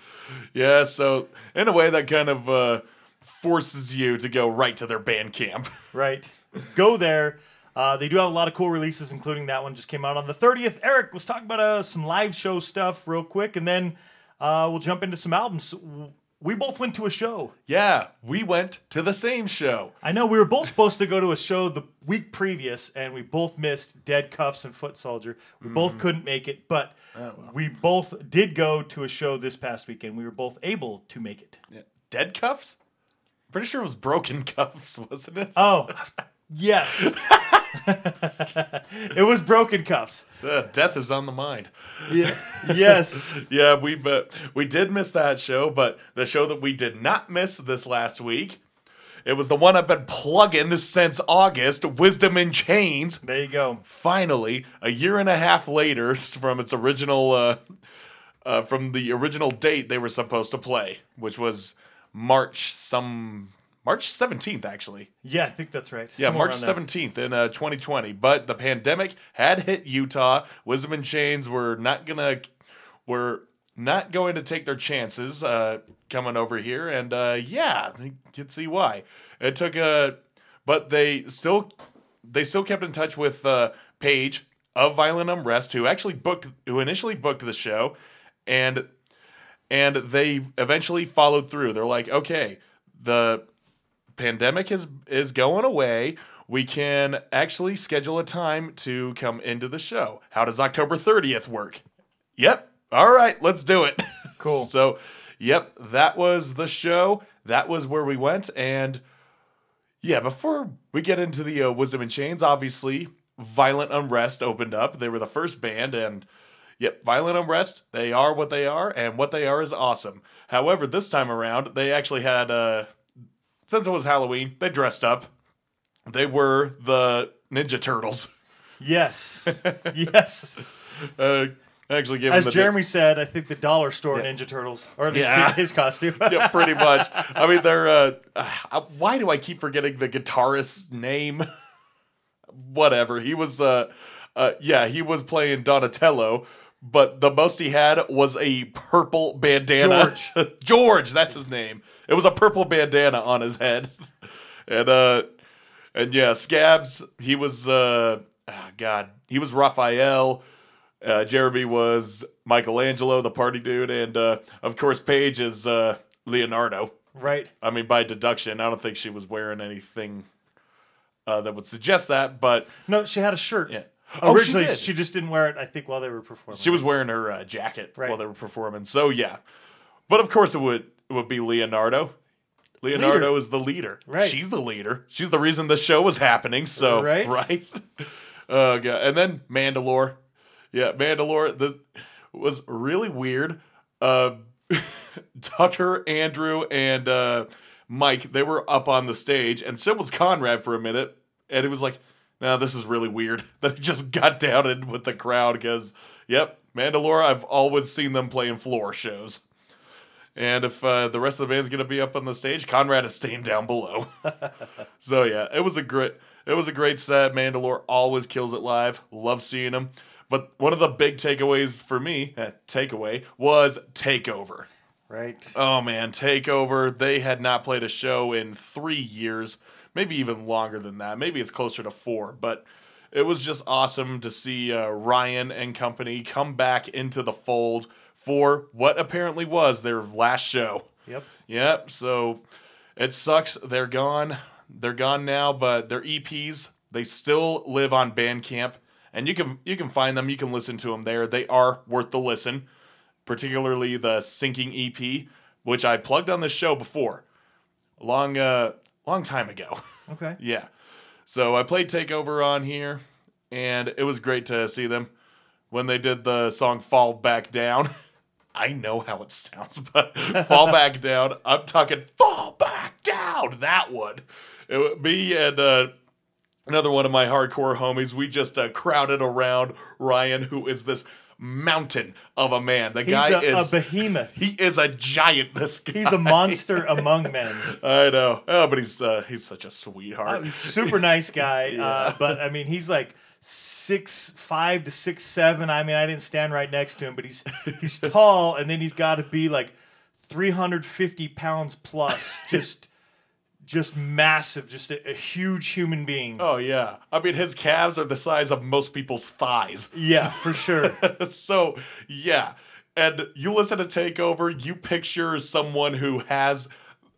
yeah. So in a way, that kind of. Uh, forces you to go right to their Bandcamp. Right. Go there. Uh, they do have a lot of cool releases, including that one just came out on the thirtieth. Eric, let's talk about uh, some live show stuff real quick, and then uh, we'll jump into some albums. We both went to a show. Yeah, we went to the same show. I know, we were both supposed to go to a show the week previous, and we both missed Dead Cuffs and Foot Soldier. We mm-hmm. both couldn't make it, but oh, well. we both did go to a show this past weekend. We were both able to make it. Yeah. Dead Cuffs? Pretty sure it was Broken Cuffs, wasn't it? Oh, yes. It was Broken Cuffs. Uh, death is on the mind. Yeah. Yes. Yeah, we uh, we did miss that show, but the show that we did not miss this last week, it was the one I've been plugging since August, Wisdom and Chains. There you go. Finally, a year and a half later from its original, uh, uh, from the original date they were supposed to play, which was March some... March seventeenth, actually. Yeah, I think that's right. Yeah, somewhere March seventeenth in uh, twenty twenty. But the pandemic had hit Utah. Wisdom and Chains were not gonna, were not going to take their chances uh, coming over here, and uh, yeah, you can see why. It took a, but they still, they still kept in touch with uh, Paige of Violent Unrest, who actually booked, who initially booked the show, and and they eventually followed through. They're like, okay, the pandemic is is going away. We can actually schedule a time to come into the show. How does October thirtieth work? Yep. All right, let's do it. Cool. So, yep, that was the show. That was where we went. And yeah, before we get into the uh, Wisdom and Chains, obviously, Violent Unrest opened up. They were the first band, and yep, Violent Unrest, they are what they are, and what they are is awesome. However, this time around, they actually had a... Uh, Since it was Halloween, they dressed up. They were the Ninja Turtles. Yes. Yes. Uh, actually gave As them Jeremy di- said, I think the dollar store yeah. Ninja Turtles. Or at least yeah. his costume. Yeah, pretty much. I mean, they're... Uh, uh, why do I keep forgetting the guitarist's name? Whatever. He was... Uh, uh, yeah, he was playing Donatello, but the most he had was a purple bandana. George. George, that's his name. It was a purple bandana on his head. And, uh, and yeah, Scabs, he was, uh, oh God, he was Raphael. Uh, Jeremy was Michelangelo, the party dude. And, uh, of course, Paige is, uh, Leonardo. Right. I mean, by deduction, I don't think she was wearing anything, uh, that would suggest that, but. No, she had a shirt. Yeah. Oh, originally, she, she just didn't wear it, I think, while they were performing. She was wearing her, uh, jacket right. while they were performing. So, yeah. But, of course, it would. It would be Leonardo. Leonardo leader. is the leader. Right. She's the leader. She's the reason the show was happening. So right. right? Uh, God. And then Mandalore. Yeah, Mandalore. This was really weird. Uh, Tucker, Andrew, and uh, Mike, they were up on the stage, and so was Conrad for a minute. And it was like, nah, this is really weird. That he just got down in with the crowd because, yep, Mandalore, I've always seen them playing floor shows. And if uh, the rest of the band's gonna be up on the stage, Conrad is staying down below. So yeah, it was a great, it was a great set. Mandalore always kills it live. Love seeing him. But one of the big takeaways for me, eh, takeaway was Takeover. Right. Oh man, Takeover. They had not played a show in three years, maybe even longer than that. Maybe it's closer to four. But it was just awesome to see uh, Ryan and company come back into the fold for what apparently was their last show. Yep. Yep. So it sucks. They're gone. They're gone now, but their E Ps, they still live on Bandcamp, and you can you can find them. You can listen to them there. They are worth the listen, particularly the Sinking E P, which I plugged on this show before, a long, uh, long time ago. Okay. Yeah. So I played Takeover on here, and it was great to see them. When they did the song Fall Back Down, I know how it sounds, but Fall Back Down, I'm talking Fall Back Down, that one. It, me and uh, another one of my hardcore homies, we just uh, crowded around Ryan, who is this mountain of a man. The He's guy a, is a behemoth. He is a giant. This guy. He's a monster among men. I know. Oh, but he's uh, he's such a sweetheart. Oh, he's a super nice guy. Yeah. Uh, but I mean, he's like six five to six seven. I mean, I didn't stand right next to him, but he's he's tall, and then he's got to be like three hundred fifty pounds plus. Just. Just massive, just a, a huge human being. Oh, yeah. I mean, his calves are the size of most people's thighs. Yeah, for sure. So, yeah. And you listen to Takeover, you picture someone who has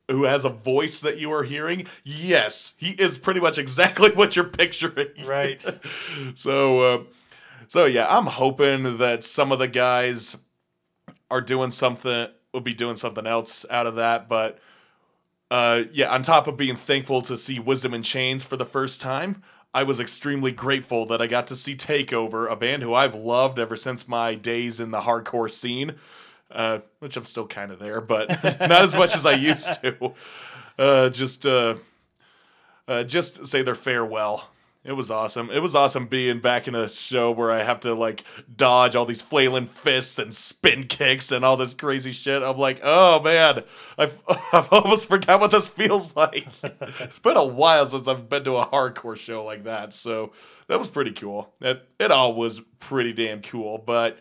who has a voice that you are hearing. Yes, he is pretty much exactly what you're picturing. Right. So, uh, so, yeah, I'm hoping that some of the guys are doing something, will be doing something else out of that, but... Uh, yeah, on top of being thankful to see Wisdom and Chains for the first time, I was extremely grateful that I got to see Takeover, a band who I've loved ever since my days in the hardcore scene, uh, which I'm still kind of there, but not as much as I used to. Uh, just, uh, uh, just say their farewell. It was awesome. It was awesome being back in a show where I have to, like, dodge all these flailing fists and spin kicks and all this crazy shit. I'm like, oh, man, I've, I've almost forgot what this feels like. It's been a while since I've been to a hardcore show like that, so that was pretty cool. It, it all was pretty damn cool, but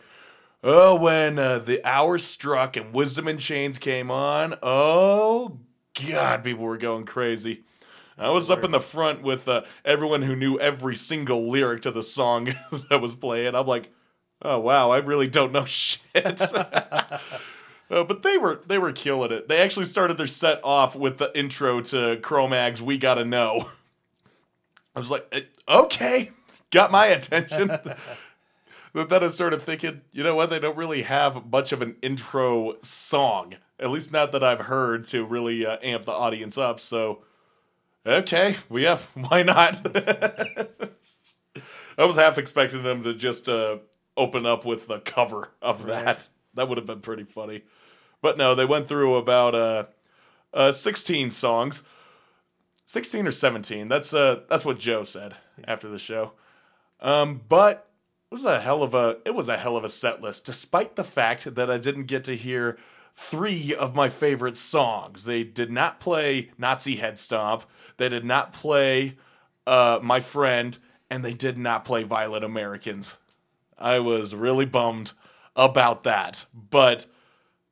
oh, when uh, the hour struck and Wisdom and Chains came on, oh, God, people were going crazy. I was up in the front with uh, everyone who knew every single lyric to the song that was playing. I'm like, oh, wow, I really don't know shit. uh, but they were they were killing it. They actually started their set off with the intro to Cro-Mag's We Gotta Know. I was like, okay, got my attention. But then I started thinking, you know what, they don't really have much of an intro song. At least not that I've heard to really uh, amp the audience up, so... Okay, we have. Why not? I was half expecting them to just uh, open up with the cover of right. that. That would have been pretty funny. But no, they went through about uh, uh, sixteen songs. sixteen or seventeen. That's uh, that's what Joe said yeah. after the show. Um, but it was a hell of a it was a hell of a set list, despite the fact that I didn't get to hear three of my favorite songs. They did not play Nazi Head Stomp. They did not play uh, My Friend, and they did not play Violent Americans. I was really bummed about that. But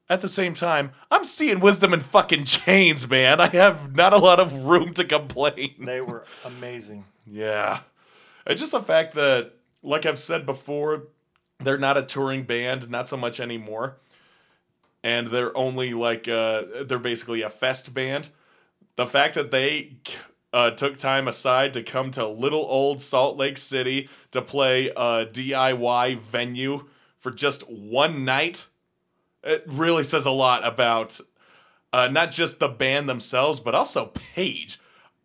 at the same time, I'm seeing Wisdom and fucking Chains, man. I have not a lot of room to complain. They were amazing. Yeah. It's just the fact that, like I've said before, they're not a touring band, not so much anymore. And they're only like, uh, they're basically a fest band. The fact that they uh, took time aside to come to little old Salt Lake City to play a D I Y venue for just one night, it really says a lot about uh, not just the band themselves, but also Paige.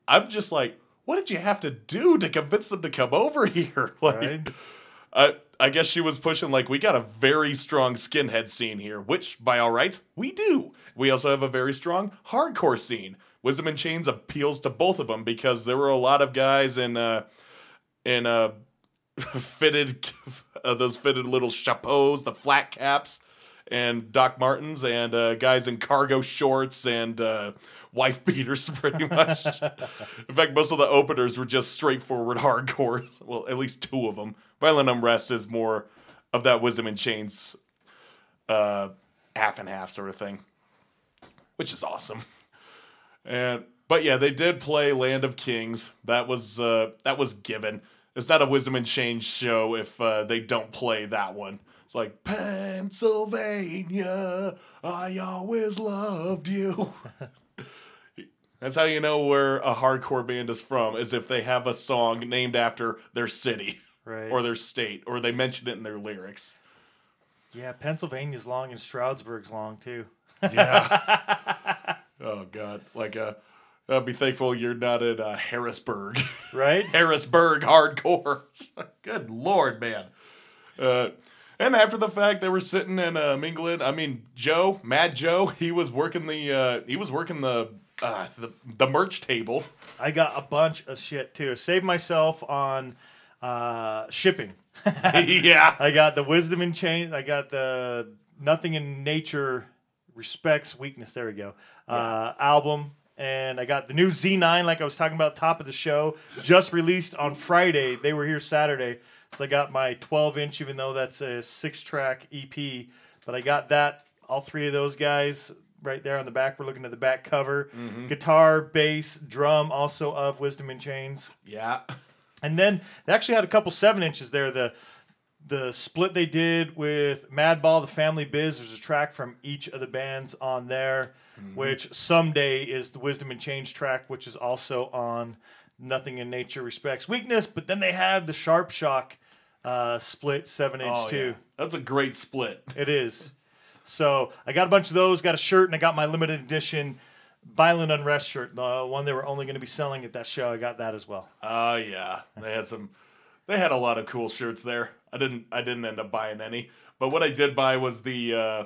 I'm just like, what did you have to do to convince them to come over here? Like, right. I I guess she was pushing, like, we got a very strong skinhead scene here, which, by all rights, we do. We also have a very strong hardcore scene. Wisdom and Chains appeals to both of them because there were a lot of guys in uh, in uh, fitted, uh, those fitted little chapeaus, the flat caps, and Doc Martens, and uh, guys in cargo shorts and uh, wife beaters, pretty much. In fact, most of the openers were just straightforward hardcore. Well, at least two of them. Violent Unrest is more of that Wisdom and Chains uh, half and half sort of thing, which is awesome. And but yeah, they did play Land of Kings. That was uh, that was given. It's not a Wisdom and Chains show if uh, they don't play that one. It's like, Pennsylvania, I always loved you. That's how you know where a hardcore band is from, is if they have a song named after their city right. or their state, or they mention it in their lyrics. Yeah, Pennsylvania's long and Stroudsburg's long, too. Yeah. Oh, God. Like, uh, uh, be thankful you're not in uh, Harrisburg. Right? Harrisburg hardcore. Good Lord, man. Uh, and after the fact, they were sitting in uh, England. I mean, Joe, Mad Joe, he was working the uh, he was working the, uh, the the merch table. I got a bunch of shit too. Saved myself on uh, shipping. Yeah, I got the Wisdom and Chains. I got the Nothing in Nature Respects Weakness. There we go. Uh, yeah. Album. And I got the new Z nine, like I was talking about, top of the show, just released on Friday. They were here Saturday. So I got my twelve inch, even though that's a six track E P. But I got that, all three of those guys right there on the back. We're looking at the back cover. Mm-hmm. Guitar, bass, drum, also of Wisdom and Chains. Yeah. And then they actually had a couple seven inches there. The the split they did with Mad Ball, The Family Biz, there's a track from each of the bands on there, mm-hmm. which Someday is the Wisdom and Chains track, which is also on Nothing in Nature Respects Weakness. But then they had the Sharp Shock Uh, split seven inch oh, too. Yeah. That's a great split. It is. So I got a bunch of those, got a shirt, and I got my limited edition Violent Unrest shirt, the one they were only going to be selling at that show. I got that as well. Oh, uh, yeah. They had some, they had a lot of cool shirts there. I didn't, I didn't end up buying any, but what I did buy was the, uh,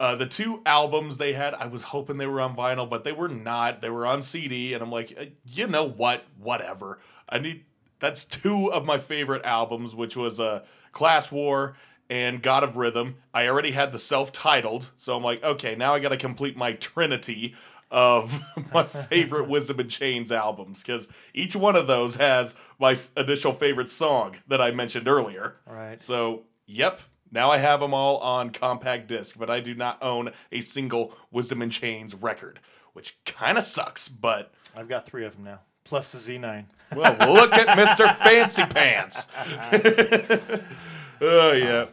uh, the two albums they had. I was hoping they were on vinyl, but they were not. They were on C D, and I'm like, you know what? Whatever. I need, that's two of my favorite albums, which was uh, Class War and God of Rhythm. I already had the self-titled, so I'm like, okay, now I got to complete my trinity of my favorite Wisdom and Chains albums, because each one of those has my f- initial favorite song that I mentioned earlier. All right. So, yep, now I have them all on compact disc, but I do not own a single Wisdom and Chains record, which kind of sucks, but... I've got three of them now, plus the Z nine. Well, look at Mister Fancy Pants. Oh, yeah.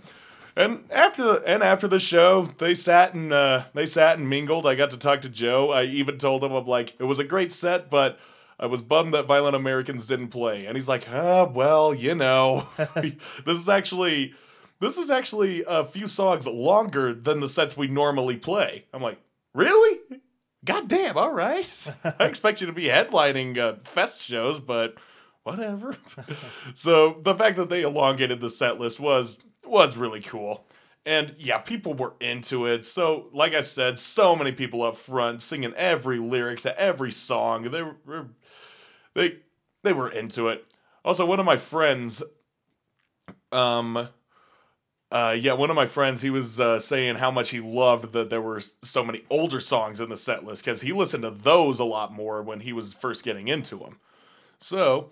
And after and after the show, they sat and uh, they sat and mingled. I got to talk to Joe. I even told him, I'm like, it was a great set, but I was bummed that Violent Americans didn't play. And he's like, ah, well, you know, this is actually this is actually a few songs longer than the sets we normally play. I'm like, really? Goddamn! All right, I expect you to be headlining uh, Fest shows, but whatever. So the fact that they elongated the set list was was really cool, and yeah, people were into it. So, like I said, so many people up front singing every lyric to every song. They were they they were into it. Also, one of my friends, um. Uh, yeah, one of my friends, he was uh, saying how much he loved that there were so many older songs in the set list, because he listened to those a lot more when he was first getting into them. So,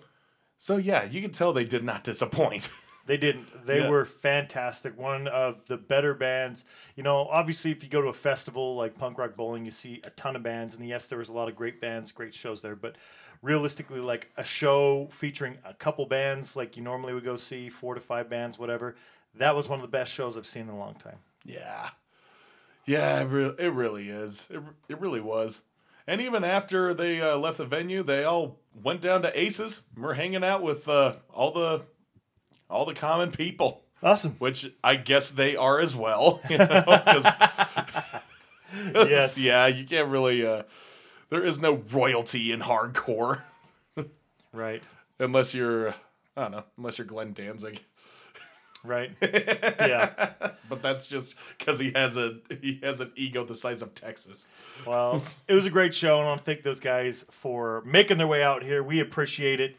so yeah, you can tell they did not disappoint. They didn't. They yeah. were fantastic. One of the better bands. You know, obviously, if you go to a festival like Punk Rock Bowling, you see a ton of bands. And yes, there was a lot of great bands, great shows there. But realistically, like a show featuring a couple bands, like you normally would go see, four to five bands, whatever, that was one of the best shows I've seen in a long time. Yeah. Yeah, it really, it really is. It, it really was. And even after they uh, left the venue, they all went down to Ace's. We're hanging out with uh, all the all the common people. Awesome. Which I guess they are as well. You know, yes. Yeah, you can't really... Uh, there is no royalty in hardcore. Right. Unless you're... I don't know. Unless you're Glenn Danzig. Right. Yeah. But that's just because he has a he has an ego the size of Texas. Well, it was a great show, and I want to thank those guys for making their way out here. We appreciate it.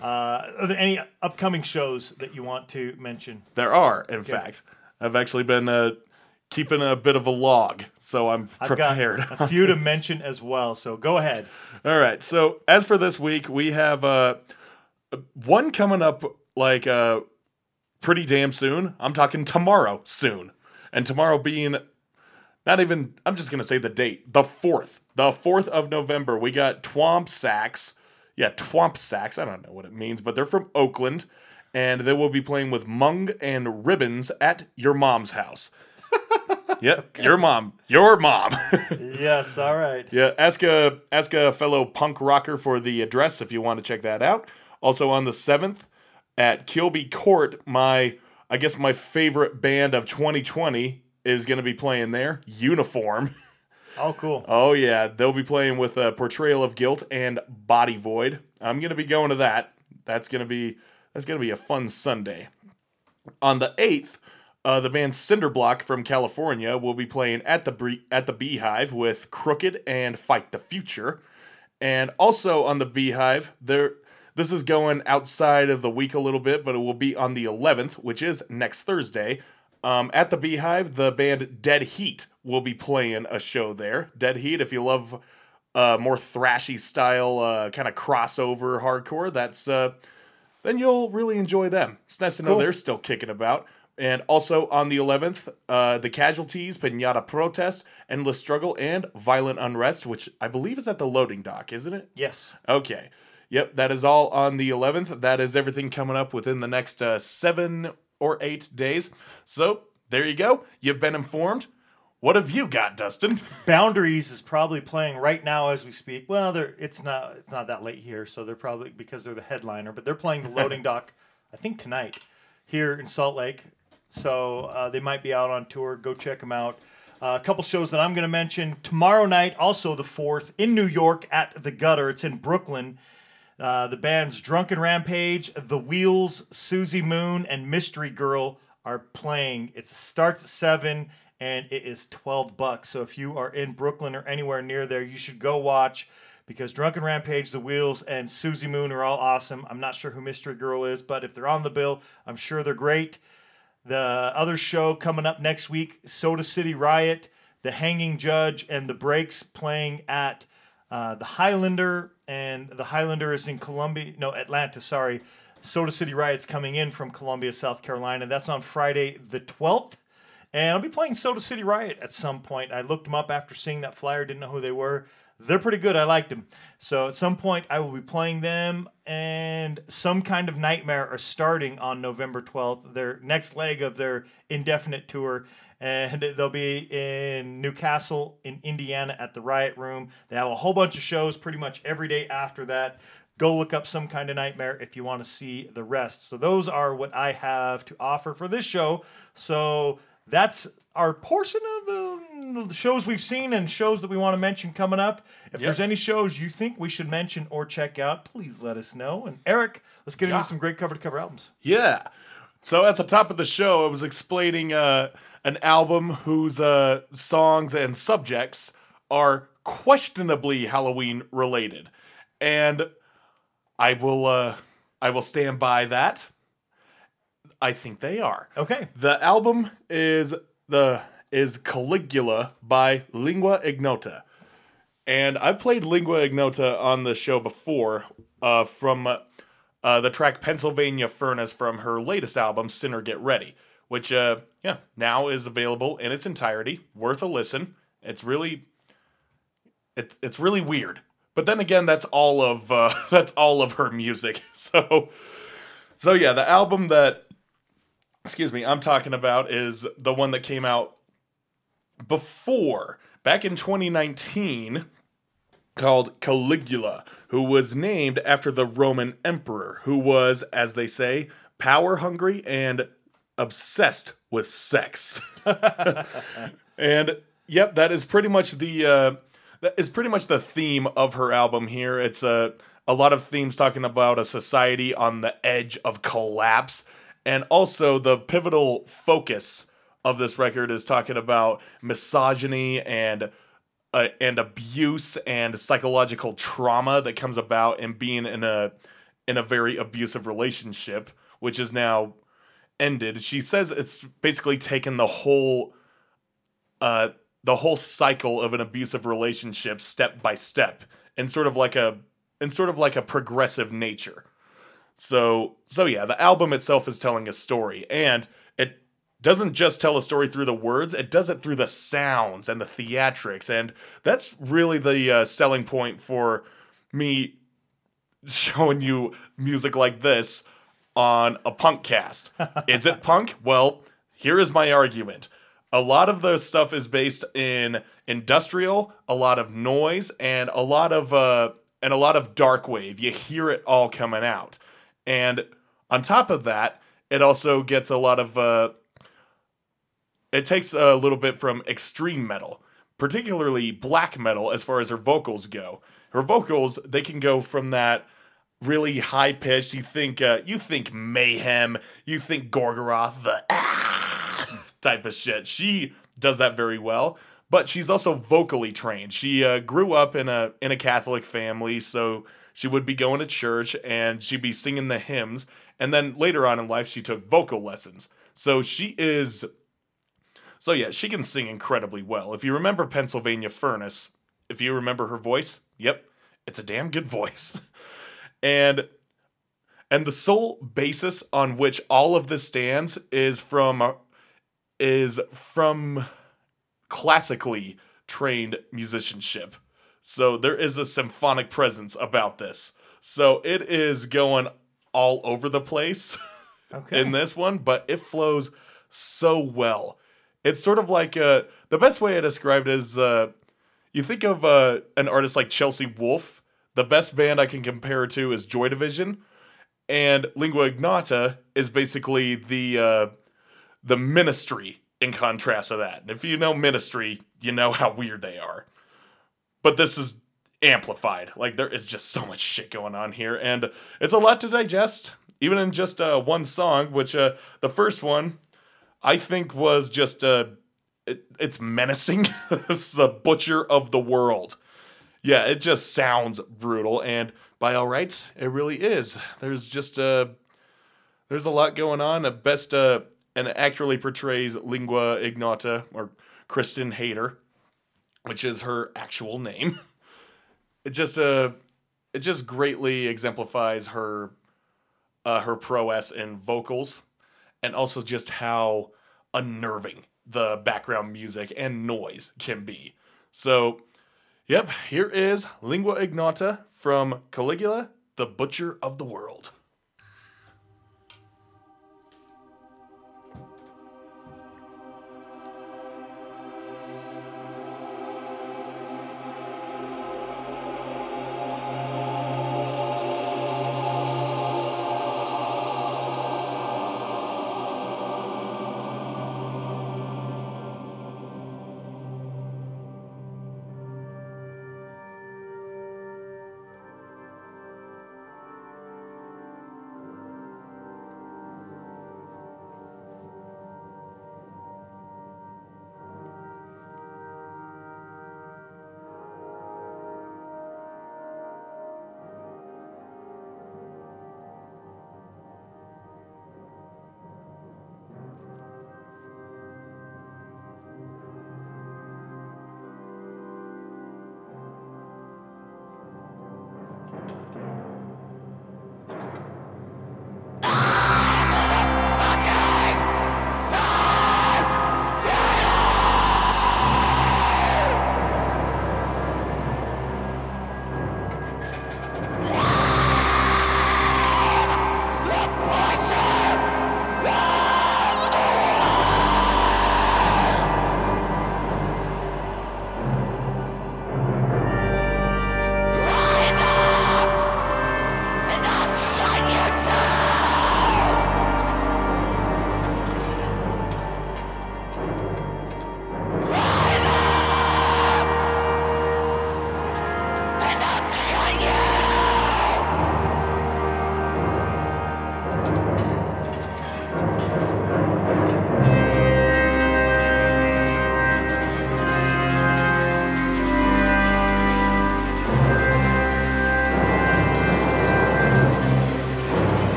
Uh, are there any upcoming shows that you want to mention? There are, in okay. fact. I've actually been uh, keeping a bit of a log, so I'm prepared. I've got a few to mention as well, so go ahead. All right. So as for this week, we have uh, one coming up like... Uh, pretty damn soon. I'm talking tomorrow soon. And tomorrow being not even, I'm just going to say the date. The fourth. The fourth of November. We got Twomp Sacks. Yeah, Twomp Sacks. I don't know what it means, but they're from Oakland. And they will be playing with Mung and Ribbons at your mom's house. Yeah, okay. Your mom. Your mom. Yes, all right. Yeah, ask a, ask a fellow punk rocker for the address if you want to check that out. Also on the seventh, at Kilby Court, my, I guess my favorite band of twenty twenty is going to be playing there, Uniform. Oh, cool. Oh, yeah. They'll be playing with uh, Portrayal of Guilt and Body Void. I'm going to be going to that. That's going to be that's going to be a fun Sunday. On the eighth, uh, the band Cinderblock from California will be playing at the Bre- at the Beehive with Crooked and Fight the Future. And also on the Beehive, there... This is going outside of the week a little bit, but it will be on the eleventh, which is next Thursday. Um, at the Beehive, the band Dead Heat will be playing a show there. Dead Heat, if you love uh, more thrashy style, uh, kind of crossover hardcore, that's uh, then you'll really enjoy them. It's nice to know cool. they're still kicking about. And also on the eleventh, uh, the Casualties, Pinata Protest, Endless Struggle, and Violent Unrest, which I believe is at the loading dock, isn't it? Yes. Okay. Yep, that is all on the eleventh. That is everything coming up within the next uh, seven or eight days. So, there you go. You've been informed. What have you got, Dustin? Boundaries is probably playing right now as we speak. Well, they're, it's not it's not that late here, so they're probably, because they're the headliner, but they're playing the loading dock, I think tonight, here in Salt Lake. So, uh, they might be out on tour. Go check them out. Uh, a couple shows that I'm going to mention. Tomorrow night, also the fourth, in New York at The Gutter. It's in Brooklyn. Uh, the bands Drunken Rampage, The Wheels, Susie Moon, and Mystery Girl are playing. It starts at seven, and it is twelve bucks. So if you are in Brooklyn or anywhere near there, you should go watch, because Drunken Rampage, The Wheels, and Susie Moon are all awesome. I'm not sure who Mystery Girl is, but if they're on the bill, I'm sure they're great. The other show coming up next week, Soda City Riot, The Hanging Judge, and The Breaks playing at uh, the Highlander. And the Highlander is in Columbia, no, Atlanta, sorry. Soda City Riot's coming in from Columbia, South Carolina. That's on Friday the twelfth. And I'll be playing Soda City Riot at some point. I looked them up after seeing that flyer, didn't know who they were. They're pretty good. I liked them. So at some point, I will be playing them, and Some Kind of Nightmare are starting on November twelfth, their next leg of their indefinite tour. And they'll be in Newcastle in Indiana at the Riot Room. They have a whole bunch of shows pretty much every day after that. Go look up Some Kind of Nightmare if you want to see the rest. So those are what I have to offer for this show. So that's our portion of the shows we've seen and shows that we want to mention coming up. If yep. there's any shows you think we should mention or check out, please let us know. And Eric, let's get yeah. into some great cover-to-cover albums. Yeah. So at the top of the show, I was explaining uh, an album whose uh, songs and subjects are questionably Halloween-related. And I will, uh, I will stand by that. I think they are. Okay. The album is... The is Caligula by Lingua Ignota. And I've played Lingua Ignota on the show before uh, from uh, uh, the track Pennsylvania Furnace from her latest album, Sinner Get Ready, which uh, yeah now is available in its entirety. Worth a listen. It's really it's it's really weird. But then again, that's all of uh, that's all of her music. So so yeah, the album that excuse me, I'm talking about is the one that came out before, back in twenty nineteen, called Caligula, who was named after the Roman emperor, who was, as they say, power-hungry and obsessed with sex. And, yep, that is pretty much the uh, that is pretty much the theme of her album here. It's a, a lot of themes talking about a society on the edge of collapse. And also, the pivotal focus of this record is talking about misogyny and uh, and abuse and psychological trauma that comes about in being in a in a very abusive relationship, which is now ended. She says it's basically taken the whole uh, the whole cycle of an abusive relationship step by step, in sort of like a in sort of like a progressive nature. So, so yeah, the album itself is telling a story, and it doesn't just tell a story through the words, it does it through the sounds and the theatrics, and that's really the uh, selling point for me showing you music like this on a punk cast. Is it punk? Well, here is my argument. A lot of the stuff is based in industrial, a lot of noise, and a lot of, uh, and a lot of dark wave. You hear it all coming out. And on top of that, it also gets a lot of, uh, it takes a little bit from extreme metal, particularly black metal as far as her vocals go. Her vocals, they can go from that really high-pitched, you think uh, you think Mayhem, you think Gorgoroth, the ah! type of shit. She does that very well, but she's also vocally trained. She uh, grew up in a in a Catholic family, so... She would be going to church, and she'd be singing the hymns, and then later on in life, she took vocal lessons. So she is... So yeah, she can sing incredibly well. If you remember Pennsylvania Furnace, if you remember her voice, yep, it's a damn good voice. and and the sole basis on which all of this stands is from is from classically trained musicianship. So there is a symphonic presence about this. So it is going all over the place okay. in this one, but it flows so well. It's sort of like, uh, the best way I described it is, uh, you think of uh, an artist like Chelsea Wolfe. The best band I can compare her to is Joy Division. And Lingua Ignota is basically the uh, the ministry, in contrast to that. And if you know Ministry, you know how weird they are. But this is amplified. Like, there is just so much shit going on here. And it's a lot to digest, even in just uh, one song, which uh, the first one, I think, was just... Uh, it, it's menacing. It's the Butcher of the World. Yeah, it just sounds brutal. And by all rights, it really is. There's just... Uh, there's a lot going on. The best... Uh, and it accurately portrays Lingua Ignota, or Kristen Hayter, which is her actual name. It just uh, it just greatly exemplifies her uh, her prowess in vocals, and also just how unnerving the background music and noise can be. So, yep, here is Lingua Ignota from Caligula, the Butcher of the World.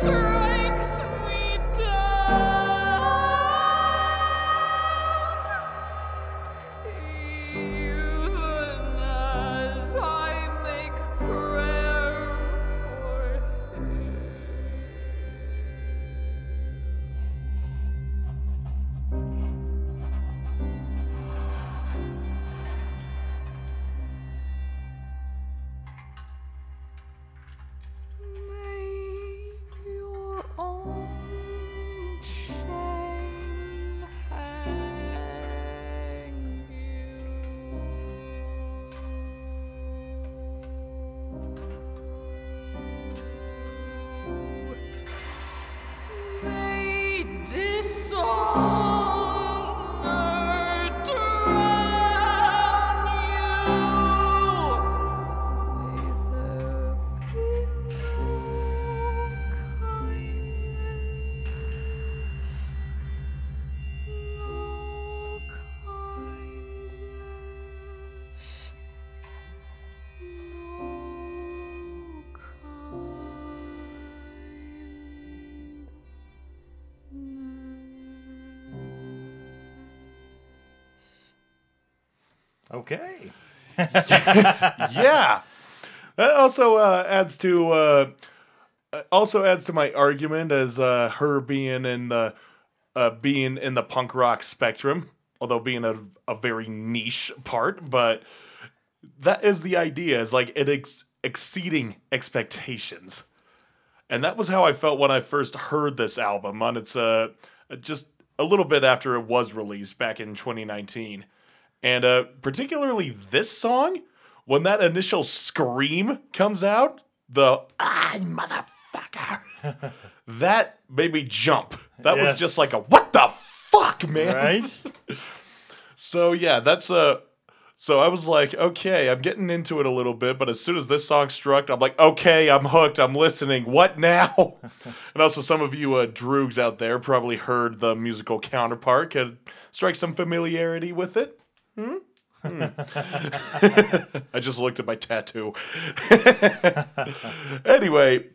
strikes me down, even as I make prayer for him. Make your own shame hang you. May dishonor drown you. May there be no kindness, no kindness, no kindness. Okay. Yeah. That also uh, adds to uh, also adds to my argument as uh, her being in the uh, being in the punk rock spectrum, although being a, a very niche part. But that is the idea, is like it ex- exceeding expectations, and that was how I felt when I first heard this album on its uh just a little bit after it was released back in twenty nineteen, and uh, particularly this song. When that initial scream comes out, the "ah, motherfucker," that made me jump. That Yes. was just like a "what the fuck, man!" Right? So yeah, that's a. So I was like, okay, I'm getting into it a little bit, but as soon as this song struck, I'm like, okay, I'm hooked. I'm listening. What now? And also, some of you uh, droogs out there probably heard the musical counterpart. Could strike some familiarity with it. Hmm. I just looked at my tattoo. Anyway,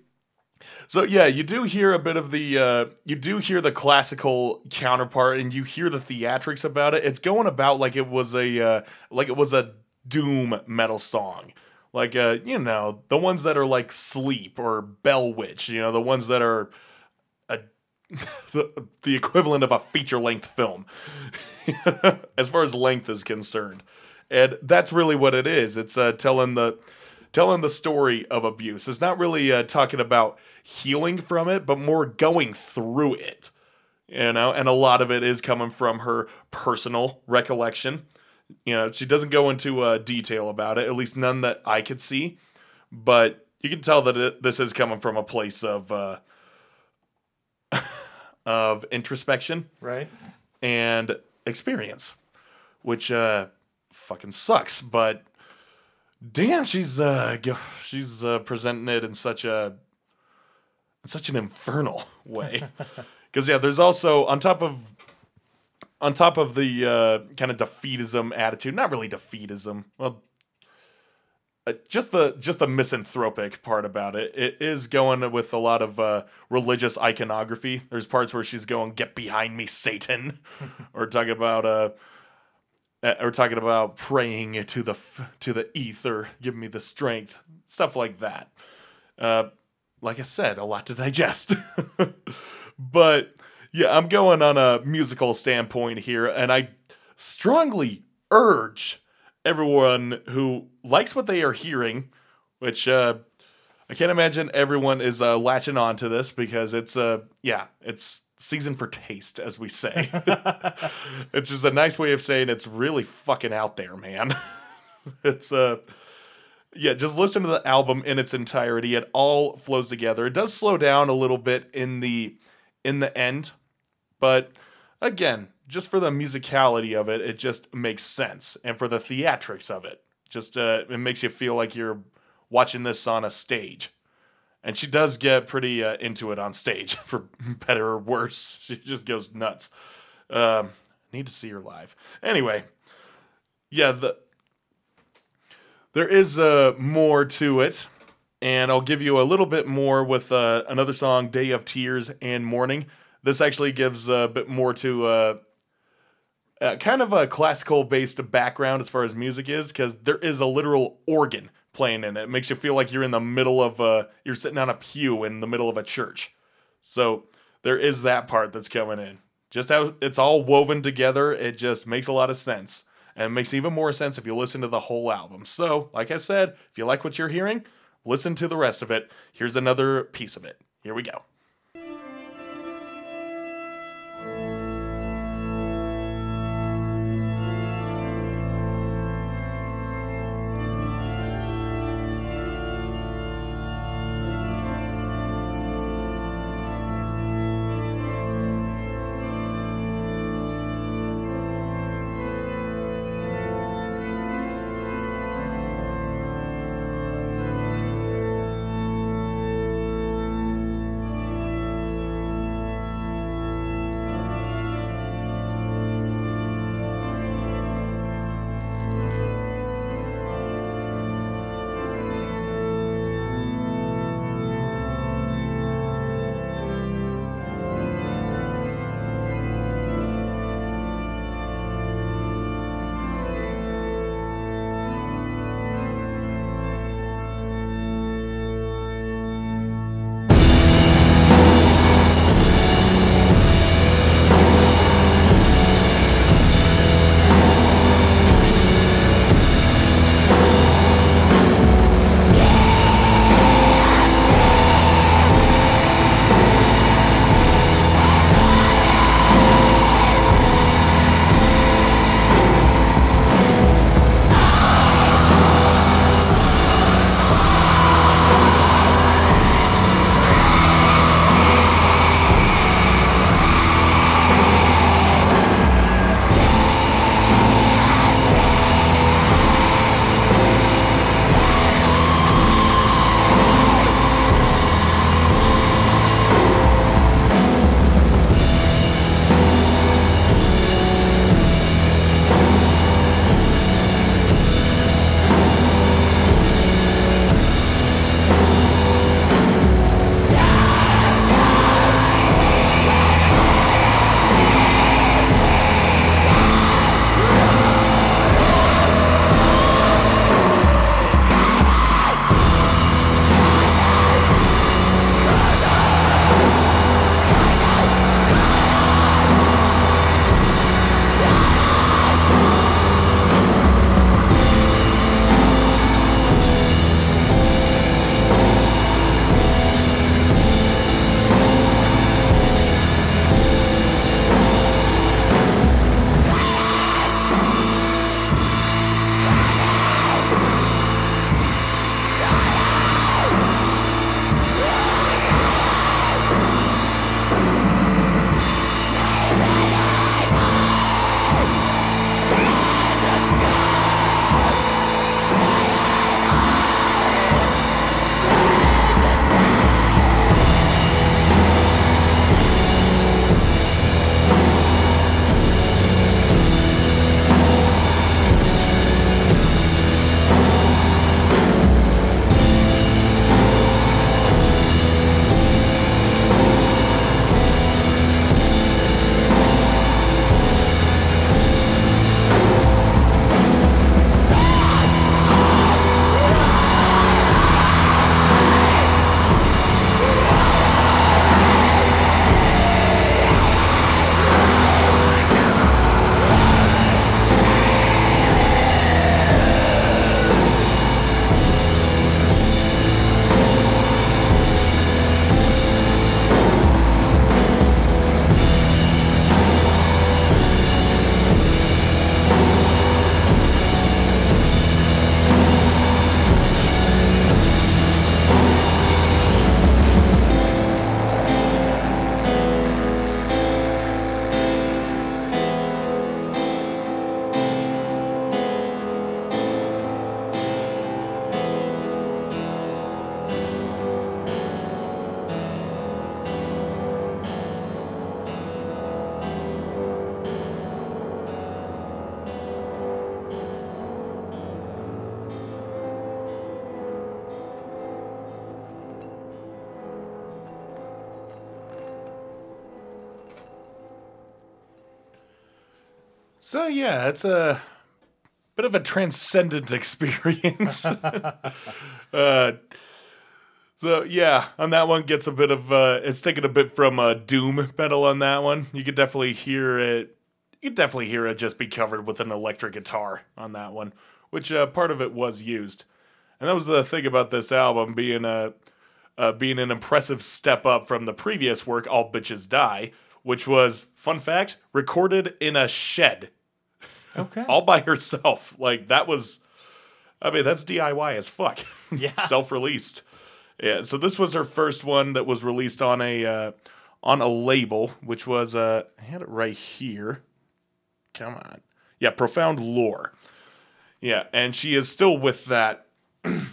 so yeah, you do hear a bit of the uh, you do hear the classical counterpart, and you hear the theatrics about it. It's going about like it was a uh, like it was a doom metal song, like uh, you know, the ones that are like Sleep or Bell Witch, you know, the ones that are a, the, the equivalent of a feature length film, as far as length is concerned. And that's really what it is. It's uh, telling the telling the story of abuse. It's not really uh, talking about healing from it, but more going through it. You know, and a lot of it is coming from her personal recollection. You know, she doesn't go into uh, detail about it, at least none that I could see. But you can tell that it, this is coming from a place of uh, of introspection, right, and experience, which. Uh, Fucking sucks, but damn, she's uh she's uh, presenting it in such a in such an infernal way. Because yeah, there's also on top of on top of the uh, kind of defeatism attitude, not really defeatism. Well, uh, just the just the misanthropic part about it. It is going with a lot of uh, religious iconography. There's parts where she's going, "Get behind me, Satan," or talking about uh. Uh, we're talking about praying to the f- to the ether, give me the strength, stuff like that. Uh, like I said, a lot to digest. But yeah, I'm going on a musical standpoint here, and I strongly urge everyone who likes what they are hearing, which uh, I can't imagine everyone is uh, latching on to this, because it's uh, yeah, it's. season for taste, as we say. It's just a nice way of saying it's really fucking out there, man. It's uh yeah, just listen to the album in its entirety. It all flows together. It does slow down a little bit in the in the end, but again, just for the musicality of it, it just makes sense, and for the theatrics of it, just uh, it makes you feel like you're watching this on a stage. And she does get pretty uh, into it on stage, for better or worse. She just goes nuts. Um, need to see her live. Anyway, yeah, the there is uh, more to it. and I'll give you a little bit more with uh, another song, Day of Tears and Mourning. This actually gives a bit more to uh, uh, kind of a classical-based background as far as music is, because there is a literal organ playing in it. It makes you feel like you're in the middle of a, you're sitting on a pew in the middle of a church. So there is that part that's coming in. Just how it's all woven together, it just makes a lot of sense. And it makes even more sense if you listen to the whole album. So, like I said, if you like what you're hearing, listen to the rest of it. Here's another piece of it. Here we go. So yeah, it's a bit of a transcendent experience. uh, so yeah, on that one gets a bit of uh, it's taken a bit from a uh, doom metal on that one. You could definitely hear it. You could definitely hear it just be covered with an electric guitar on that one, which uh, part of it was used. And that was the thing about this album being a uh, being an impressive step up from the previous work, All Bitches Die, which was, fun fact, recorded in a shed. Okay. All by herself. Like, that was, I mean, that's D I Y as fuck. Yeah. Self-released. Yeah, so this was her first one that was released on a uh, on a label, which was, uh, I had it right here. Come on. Yeah, Profound Lore. Yeah, and she is still with that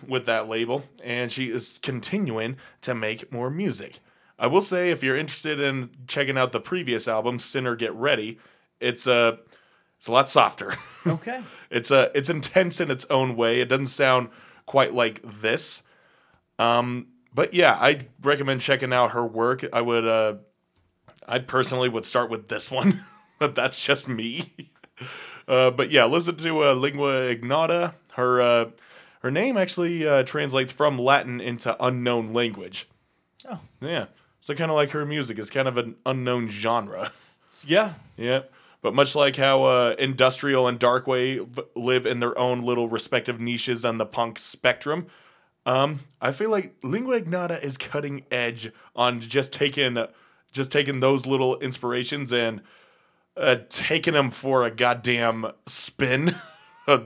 with that label, and she is continuing to make more music. I will say, if you're interested in checking out the previous album, Sinner Get Ready, it's a it's a lot softer. Okay. it's a it's intense in its own way. It doesn't sound quite like this. Um, but yeah, I recommend checking out her work. I would uh, I personally would start with this one, but that's just me. Uh, but yeah, listen to uh, Lingua Ignota. Her uh, her name actually uh, translates from Latin into unknown language. Oh. Yeah. So kind of like her music is kind of an unknown genre. Yeah. Yeah. But much like how uh, industrial and dark wave live in their own little respective niches on the punk spectrum, um, I feel like Lingua Ignota is cutting edge on just taking, just taking those little inspirations and uh, taking them for a goddamn spin, a,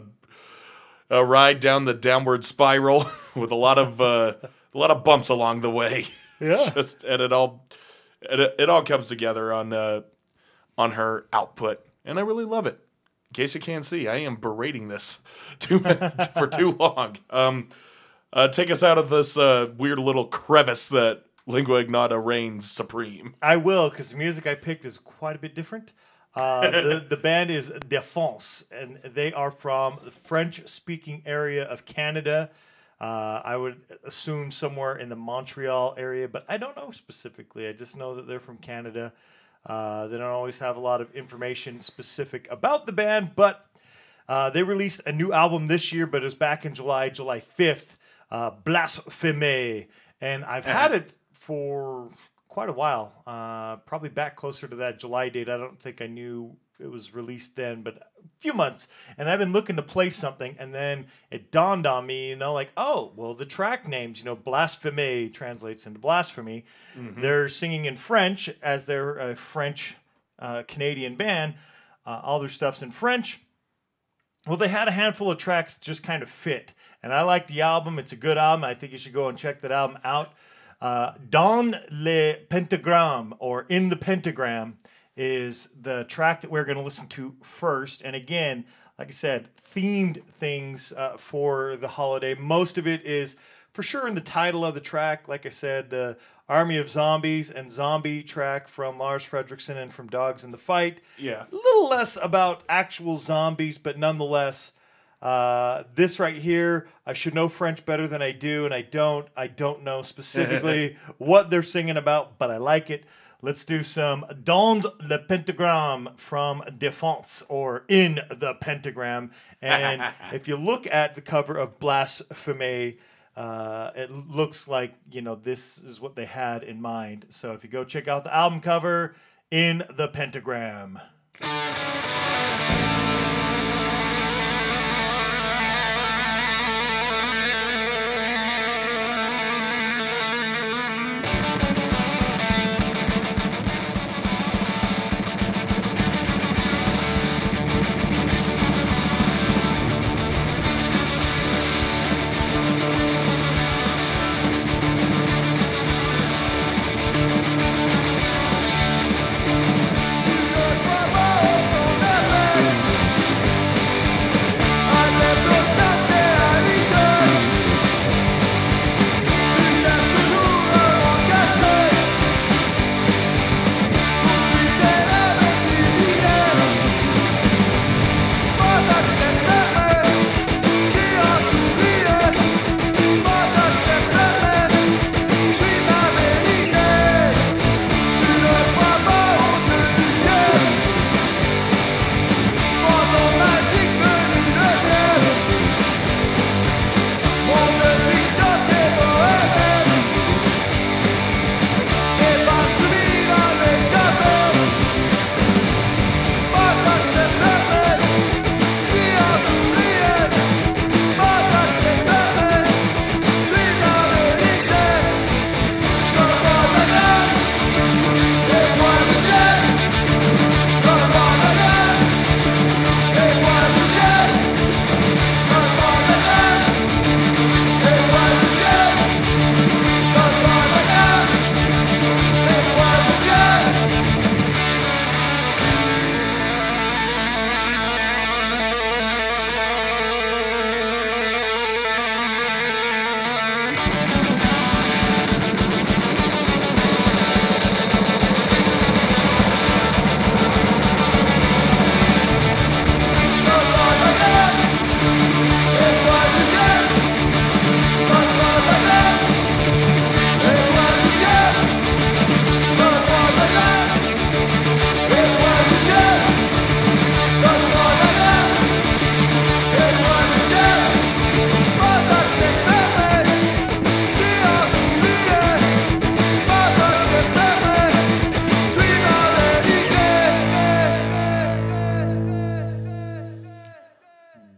a ride down the downward spiral with a lot of uh, a lot of bumps along the way. Yeah, just and it all, it, it all comes together on uh, on her output, and I really love it. In case you can't see, I am berating this two minutes for too long. Um, uh, take us out of this uh, weird little crevice that Lingua Ignota reigns supreme. I will, because the music I picked is quite a bit different. Uh, the, the band is Défense, and they are from the French-speaking area of Canada. Uh, I would assume somewhere in the Montreal area, but I don't know specifically. I just know that they're from Canada. Uh, they don't always have a lot of information specific about the band, but uh, they released a new album this year, but it was back in July, July fifth, uh, Blasphémé. And I've had it for quite a while, uh, probably back closer to that July date. I don't think I knew it was released then, but a few months, and I've been looking to play something, and then it dawned on me, you know, like, oh, well, the track names, you know, Blasphémé translates into blasphemy. Mm-hmm. They're singing in French, as they're a French uh, Canadian band. Uh, all their stuff's in French. Well, they had a handful of tracks that just kind of fit, and I like the album. It's a good album. I think you should go and check that album out. Uh, Dans le Pentagramme, or In the Pentagram, is the track that we're going to listen to first. And again, like I said, themed things uh, for the holiday. Most of it is for sure in the title of the track. Like I said, the Army of Zombies and Zombie track from Lars Frederiksen and from Dogs in the Fight. Yeah. A little less about actual zombies, but nonetheless, uh, this right here, I should know French better than I do, and I don't. I don't know specifically what they're singing about, but I like it. Let's do some Dans le Pentagramme from Défense, or In the Pentagram. And if you look at the cover of Blasphémé, uh, it looks like, you know, this is what they had in mind. So if you go check out the album cover, In the Pentagram. We're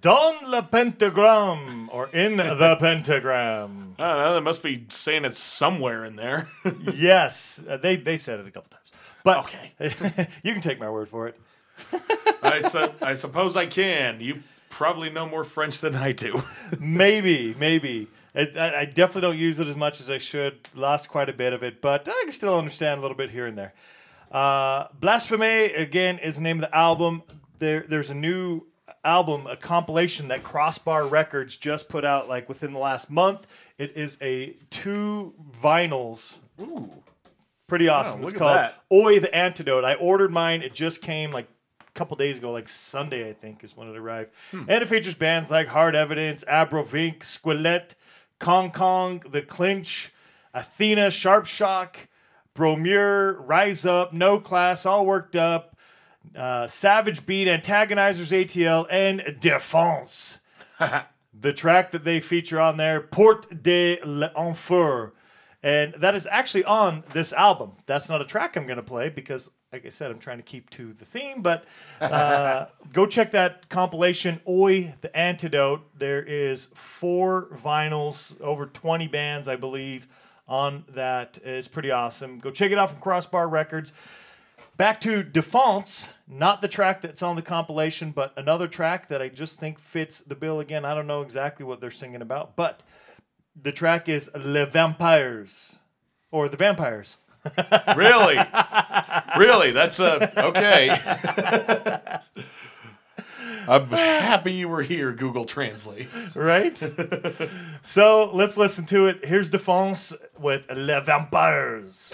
Dans le pentagram, or in the pentagram. I don't know. They must be saying it somewhere in there. Yes. Uh, they they said it a couple times. But okay. You can take my word for it. I, su- I suppose I can. You probably know more French than I do. Maybe, maybe. It, I, I definitely don't use it as much as I should. Lost quite a bit of it, but I can still understand a little bit here and there. Uh, Blasphème, again, is the name of the album. There, there's a new album, a compilation that Crossbar Records just put out like within the last month. It is a two vinyls. Ooh. Pretty awesome. Wow, it's called Oi! The Antidote. I ordered mine. It just came like a couple days ago, like Sunday, I think, is when it arrived. Hmm. And it features bands like Hard Evidence, Abrovink, Squelette, Kong Kong, The Clinch, Athena, Sharp Shock, Bromure, Rise Up, No Class, All Worked Up, uh, Savage Beat, Antagonizers A T L, and Défense. The track that they feature on there, Porte de l'Enfer. And that is actually on this album. That's not a track I'm going to play because, like I said, I'm trying to keep to the theme. But uh, go check that compilation, Oi! The Antidote. There is four vinyls, over twenty bands, I believe, on that. It's pretty awesome. Go check it out from Crossbar Records. Back to Défense, not the track that's on the compilation, but another track that I just think fits the bill again. I don't know exactly what they're singing about, but... the track is Les Vampires, or The Vampires. Really? Really? That's uh, okay. I'm happy you were here, Google Translate. Right? So let's listen to it. Here's Défense with Les Vampires.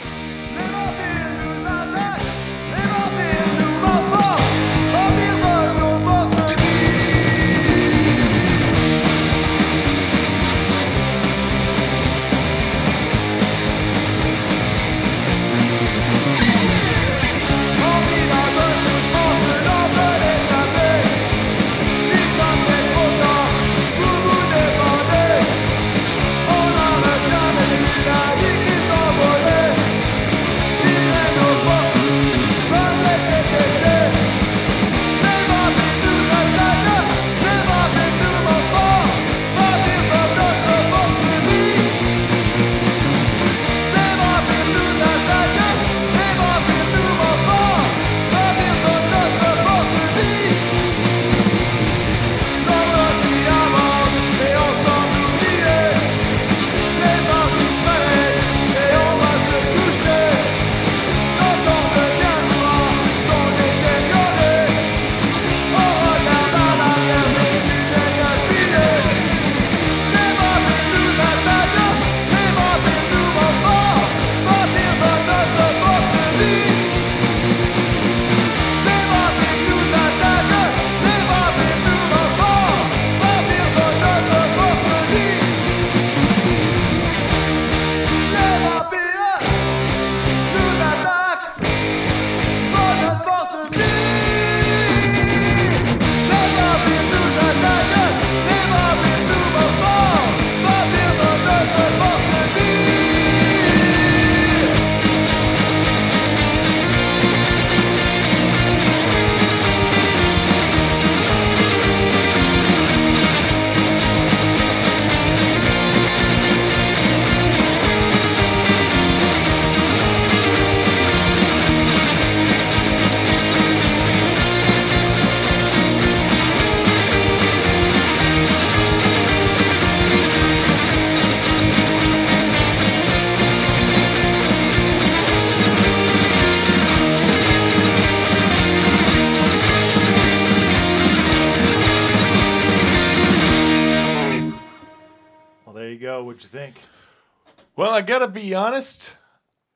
Well, I gotta be honest,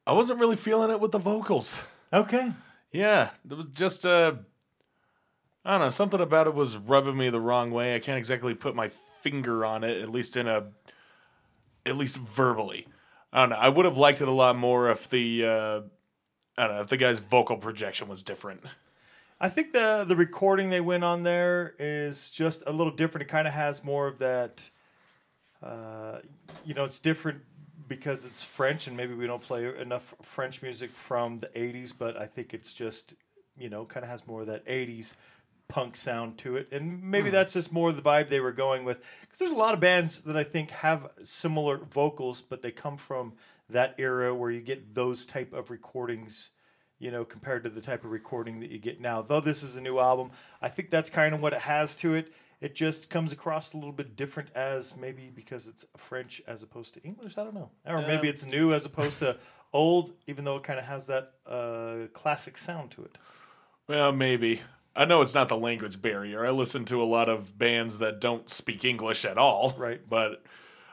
I wasn't really feeling it with the vocals. Okay. Yeah, it was just, uh, I don't know, something about it was rubbing me the wrong way. I can't exactly put my finger on it, at least in a, at least verbally. I don't know, I would have liked it a lot more if the, uh, I don't know, if the guy's vocal projection was different. I think the, the recording they went on there is just a little different. It kind of has more of that, uh, you know, it's different. Because it's French, and maybe we don't play enough French music from the eighties, but I think it's just, you know, kind of has more of that eighties punk sound to it, and maybe mm. that's just more the vibe they were going with, because there's a lot of bands that I think have similar vocals, but they come from that era where you get those type of recordings, you know, compared to the type of recording that you get now. Though this is a new album, I think that's kind of what it has to it. It just comes across a little bit different, as maybe because it's French as opposed to English. I don't know. Or um, maybe it's new as opposed to old, even though it kind of has that uh, classic sound to it. Well, maybe. I know it's not the language barrier. I listen to a lot of bands that don't speak English at all. Right. But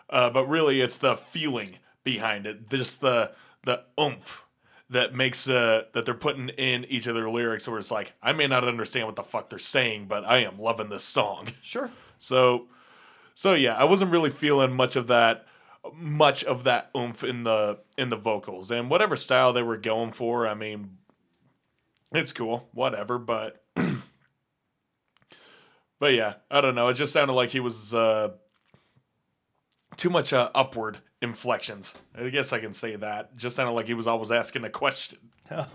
uh, but really it's the feeling behind it. Just the, the oomph that makes uh, that they're putting in each of their lyrics, where it's like, I may not understand what the fuck they're saying, but I am loving this song. Sure. So, so yeah, I wasn't really feeling much of that, much of that oomph in the in the vocals, and whatever style they were going for. I mean, it's cool, whatever. But, but yeah, I don't know. It just sounded like he was uh, too much uh, upward inflections. I guess I can say that. Just sounded like he was always asking a question. Well,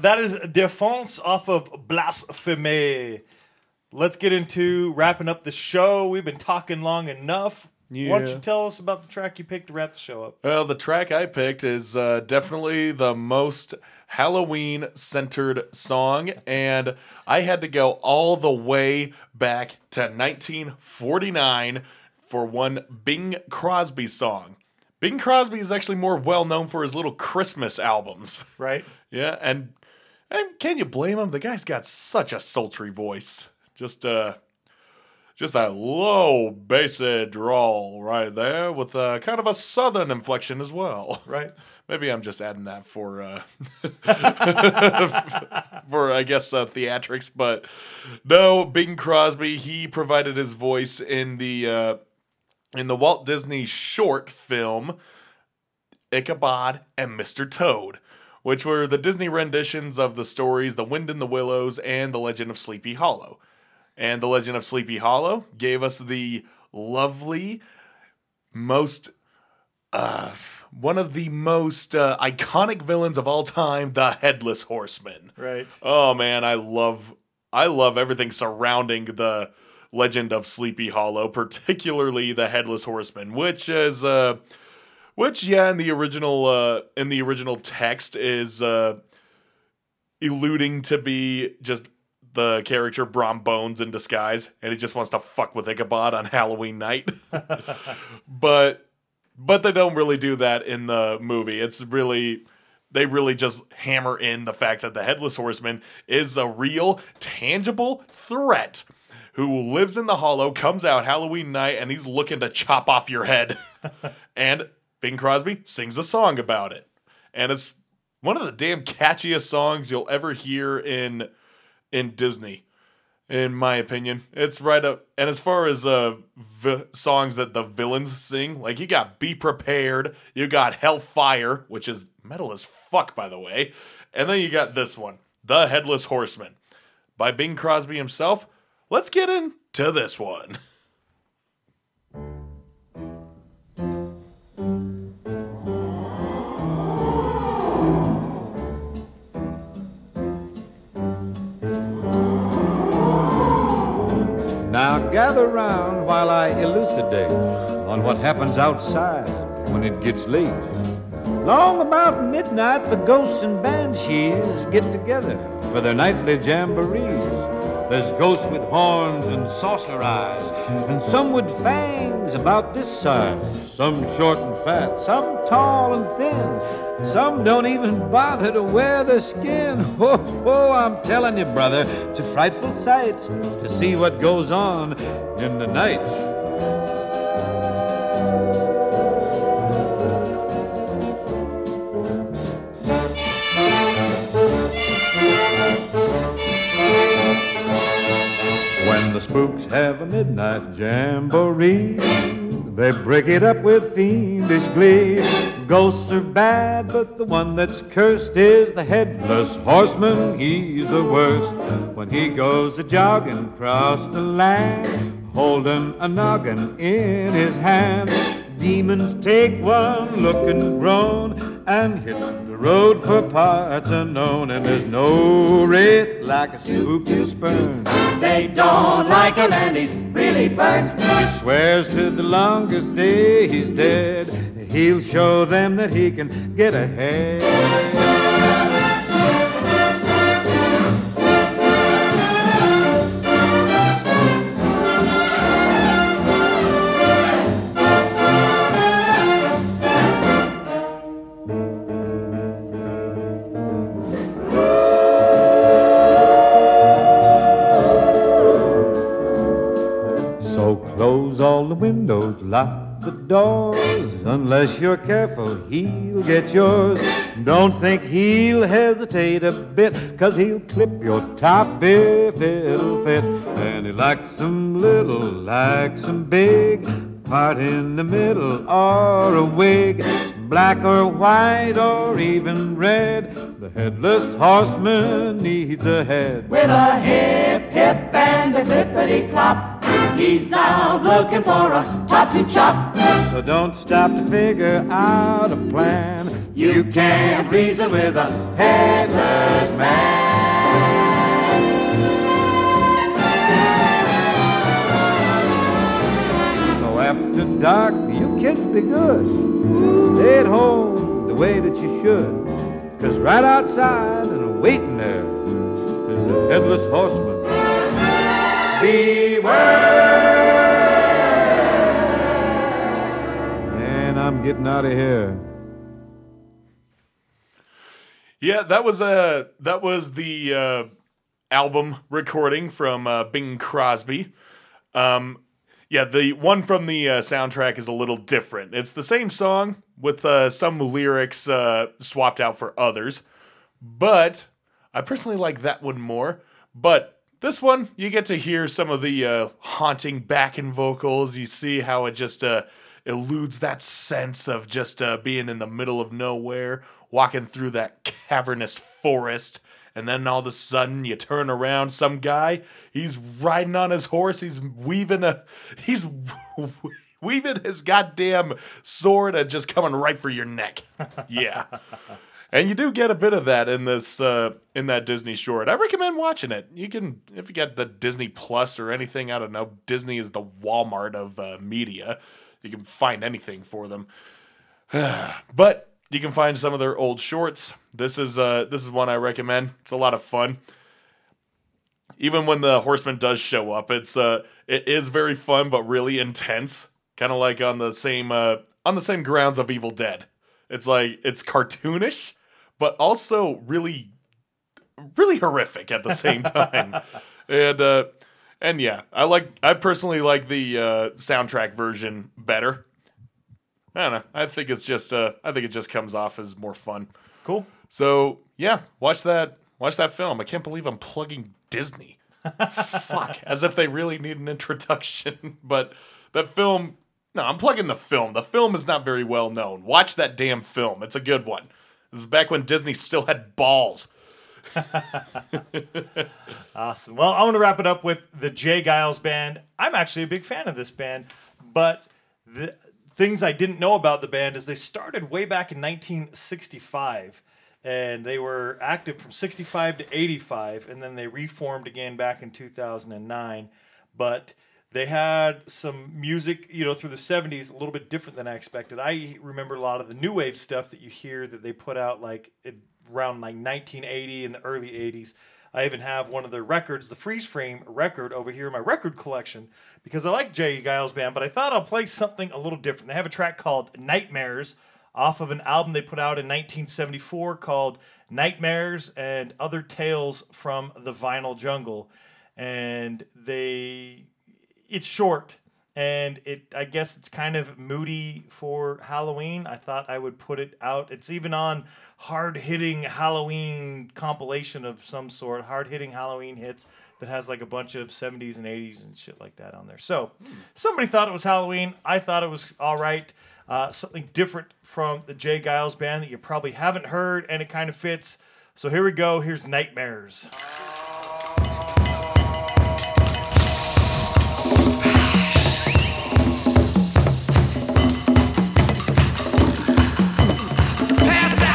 that is Défense off of Blasphème. Let's get into wrapping up the show. We've been talking long enough. Yeah. Why don't you tell us about the track you picked to wrap the show up? Well, the track I picked is uh, definitely the most Halloween-centered song, and I had to go all the way back to nineteen forty-nine for one Bing Crosby song. Bing Crosby is actually more well-known for his little Christmas albums. Right. Yeah, and, and can you blame him? The guy's got such a sultry voice. Just uh, just that low, bassy drawl right there with uh, kind of a southern inflection as well. Right. Maybe I'm just adding that for, uh, for I guess, uh, theatrics. But no, Bing Crosby, he provided his voice in the... Uh, in the Walt Disney short film Ichabod and Mister Toad, which were the Disney renditions of the stories The Wind in the Willows and The Legend of Sleepy Hollow. And The Legend of Sleepy Hollow gave us the lovely, most, uh, one of the most uh, iconic villains of all time, the Headless Horseman. Right. Oh man, I love, I love everything surrounding the Legend of Sleepy Hollow, particularly the Headless Horseman, which is, uh, which yeah, in the original, uh, in the original text is uh, alluding to be just the character Brom Bones in disguise, and he just wants to fuck with Ichabod on Halloween night. but but they don't really do that in the movie. It's really. They really just hammer in the fact that the Headless Horseman is a real, tangible threat who lives in the hollow, comes out Halloween night, and he's looking to chop off your head. And Bing Crosby sings a song about it. And it's one of the damn catchiest songs you'll ever hear in in Disney, in my opinion. It's right up. And as far as uh, v- songs that the villains sing, like you got Be Prepared, you got Hellfire, which is metal as fuck, by the way. And then you got this one, The Headless Horseman, by Bing Crosby himself. Let's get into this one. Now gather round while I elucidate on what happens outside when it gets late. Long about midnight, the ghosts and banshees get together for their nightly jamborees. There's ghosts with horns and saucer eyes, and some with fangs about this size. Some short and fat, some tall and thin. Some don't even bother to wear their skin. Whoa, whoa, I'm telling you, brother, it's a frightful sight to see what goes on in the night. The spooks have a midnight jamboree. They break it up with fiendish glee. Ghosts are bad, but the one that's cursed is the Headless Horseman. He's the worst when he goes a-jogging across the land, holding a noggin in his hand. Demons take one look and groan and hit the road for parts unknown, and there's no wraith like a spooky spurn. They don't like him and he's really burnt. He swears to the longest day he's dead. He'll show them that he can get ahead. All the windows, lock the doors. Unless you're careful, he'll get yours. Don't think he'll hesitate a bit, 'cause he'll clip your top if it'll fit. And he likes them little, likes them big, part in the middle or a wig, black or white or even red. The headless horseman needs a head. With a hip, hip and a clippity-clop, he's out looking for a top to chop. So don't stop to figure out a plan. You can't reason with a headless man. So after dark, you kids be good. Stay at home the way that you should. 'Cause right outside and waiting there is the headless horseman. Beware. Man, I'm getting out of here. Yeah, that was uh, that was the uh, album recording from uh, Bing Crosby. Um, yeah, the one from the uh, soundtrack is a little different. It's the same song with uh, some lyrics uh, swapped out for others, but I personally like that one more. But this one, you get to hear some of the uh, haunting backing vocals. You see how it just uh, eludes that sense of just uh, being in the middle of nowhere, walking through that cavernous forest, and then all of a sudden you turn around, some guy, he's riding on his horse, he's weaving a, he's weaving his goddamn sword and just coming right for your neck. Yeah. And you do get a bit of that in this uh, in that Disney short. I recommend watching it. You can, if you get the Disney Plus or anything. I don't know. Disney is the Walmart of uh, media. You can find anything for them. But you can find some of their old shorts. This is uh, this is one I recommend. It's a lot of fun. Even when the horseman does show up, it's uh, it is very fun but really intense. Kind of like on the same uh, on the same grounds of Evil Dead. It's like it's cartoonish, but also really, really horrific at the same time, and uh, and yeah, I like I personally like the uh, soundtrack version better. I don't know. I think it's just uh, I think it just comes off as more fun. Cool. So yeah, watch that watch that film. I can't believe I'm plugging Disney. Fuck, as if they really need an introduction. But that film. No, I'm plugging the film. The film is not very well known. Watch that damn film. It's a good one. This is back when Disney still had balls. Awesome. Well, I want to wrap it up with the Jay Giles Band. I'm actually a big fan of this band, but the things I didn't know about the band is they started way back in nineteen sixty-five, and they were active from sixty-five to eighty-five, and then they reformed again back in two thousand nine, but they had some music, you know, through the seventies, a little bit different than I expected. I remember a lot of the new wave stuff that you hear that they put out like around like nineteen eighty and the early eighties. I even have one of their records, the Freeze Frame record, over here in my record collection because I like Jay Giles Band, but I thought I'll play something a little different. They have a track called Nightmares off of an album they put out in nineteen seventy-four called Nightmares and Other Tales from the Vinyl Jungle. And they... it's short, and it I guess it's kind of moody for Halloween. I thought I would put it out. It's even on hard-hitting Halloween compilation of some sort, hard-hitting Halloween hits that has like a bunch of seventies and eighties and shit like that on there. So somebody thought it was Halloween. I thought it was all right. Uh, something different from the Jay Giles Band that you probably haven't heard, and it kind of fits. So here we go. Here's Nightmares. Pass that.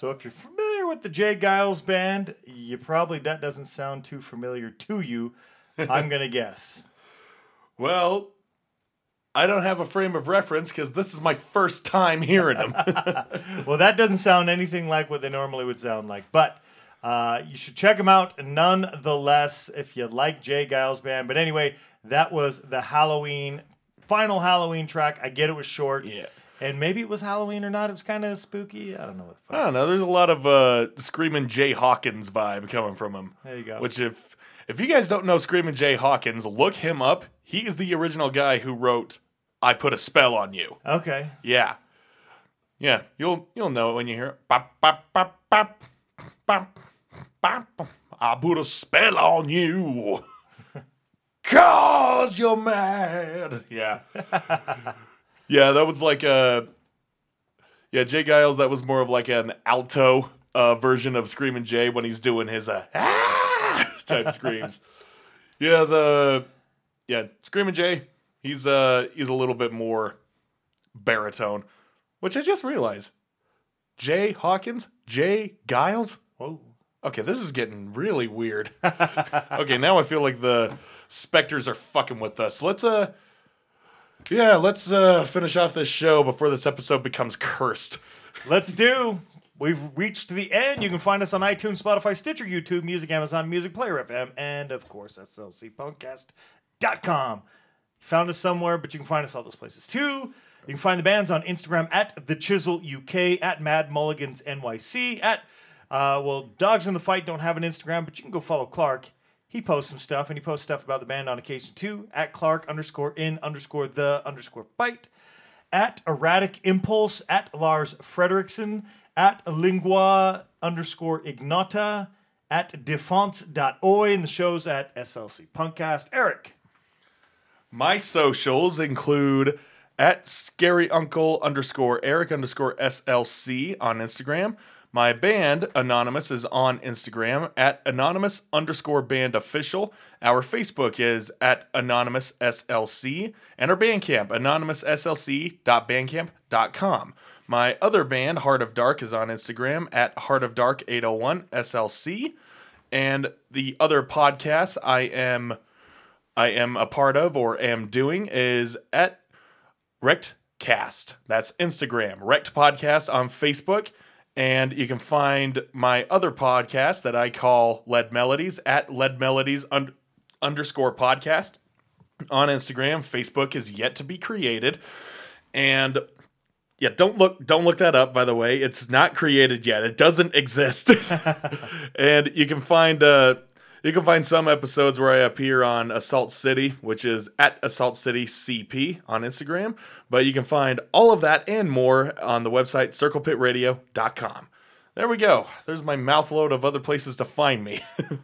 So if you're familiar with the Jay Giles Band, you probably, that doesn't sound too familiar to you, I'm going to guess. Well, I don't have a frame of reference because this is my first time hearing them. Well, that doesn't sound anything like what they normally would sound like, but uh, you should check them out nonetheless if you like Jay Giles Band. But anyway, that was the Halloween, final Halloween track. I get it was short. Yeah. And maybe it was Halloween or not. It was kind of spooky. I don't know what the fuck. I don't know. There's a lot of uh, Screamin' Jay Hawkins vibe coming from him. There you go. Which if if you guys don't know Screamin' Jay Hawkins, look him up. He is the original guy who wrote I Put a Spell on You. Okay. Yeah. Yeah. You'll you'll know it when you hear it. Bop, bop, bop, bop, bop, bop. I put a spell on you. Cause you're mad. Yeah. Yeah, that was like a... Yeah, Jay Giles, that was more of like an alto uh, version of Screamin' Jay when he's doing his uh, ah! type screams. Yeah, the... Yeah, Screamin' Jay, he's, uh, he's a little bit more baritone, which I just realized. Jay Hawkins? Jay Giles? Whoa. Okay, this is getting really weird. Okay, now I feel like the specters are fucking with us. Let's, uh... Yeah, let's uh, finish off this show before this episode becomes cursed. Let's do. We've reached the end. You can find us on iTunes, Spotify, Stitcher, YouTube, Music, Amazon Music, Player F M, and, of course, S L C Punkcast dot com. You found us somewhere, but you can find us all those places, too. You can find the bands on Instagram at The Chisel U K, at Mad Mulligans N Y C, at, uh, well, Dogs in the Fight don't have an Instagram, but you can go follow Clark. He posts some stuff, and he posts stuff about the band on occasion, too. At Clark underscore in underscore the underscore fight. At Erratic Impulse. At Lars Fredrickson. At Lingua underscore Ignata. At Defense dot O I. And the show's at S L C Punkcast. Eric. My socials include at Scary Uncle underscore Eric underscore S L C on Instagram. My band, Anonymous, is on Instagram at anonymous underscore band official. Our Facebook is at anonymous S L C. And our Bandcamp, anonymous S L C dot bandcamp dot com. My other band, Heart of Dark, is on Instagram at heart of dark eight oh one S L C. And the other podcasts I am I am a part of or am doing is at Wrecked Cast. That's Instagram. Wrecked Podcast on Facebook. And you can find my other podcast that I call Lead Melodies at Lead Melodies un- underscore podcast on Instagram. Facebook is yet to be created. And yeah, don't look, don't look that up, by the way. It's not created yet. It doesn't exist. And you can find, uh, you can find some episodes where I appear on Assault City, which is at Assault City C P on Instagram. But you can find all of that and more on the website circle pit radio dot com. There we go. There's my mouthload of other places to find me.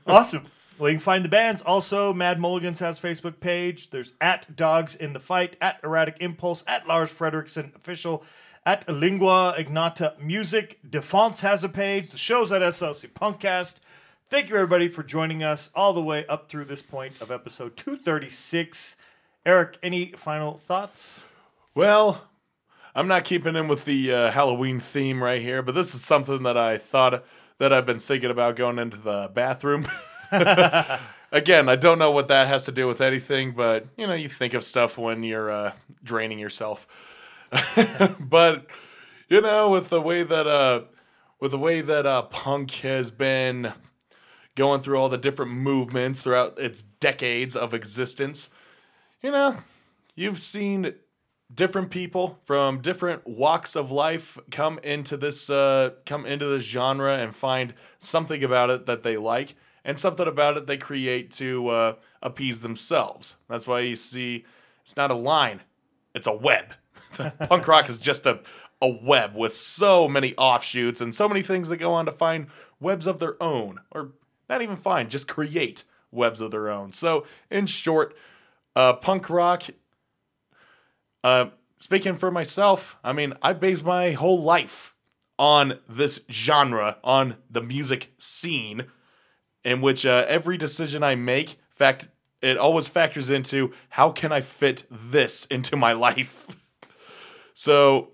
Awesome. Well, you can find the bands. Also, Mad Mulligans has a Facebook page. There's at Dogs in the Fight, at Erratic Impulse, at Lars Fredrickson Official, at Lingua Ignata Music. Defense has a page. The show's at S L C Punkcast. Thank you, everybody, for joining us all the way up through this point of episode two thirty-six. Eric, any final thoughts? Well, I'm not keeping in with the uh, Halloween theme right here, but this is something that I thought that I've been thinking about going into the bathroom. Again, I don't know what that has to do with anything, but, you know, you think of stuff when you're uh, draining yourself. But, you know, with the way that, uh, with the way that uh, punk has been... going through all the different movements throughout its decades of existence. You know, you've seen different people from different walks of life come into this uh, come into this genre and find something about it that they like and something about it they create to uh, appease themselves. That's why you see it's not a line, it's a web. Punk rock is just a, a web with so many offshoots and so many things that go on to find webs of their own or not even fine, just create webs of their own. So, in short, uh, punk rock, uh, speaking for myself, I mean, I based my whole life on this genre, on the music scene, in which uh, every decision I make, fact, it always factors into, how can I fit this into my life? so,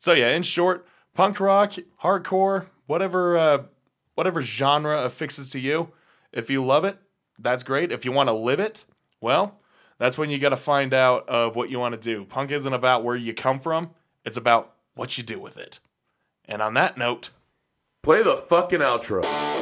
so yeah, in short, punk rock, hardcore, whatever uh, whatever genre affixes to you. If you love it, that's great. If you want to live it, well, that's when you got to find out of what you want to do. Punk isn't about where you come from. It's about what you do with it. And on that note, play the fucking outro.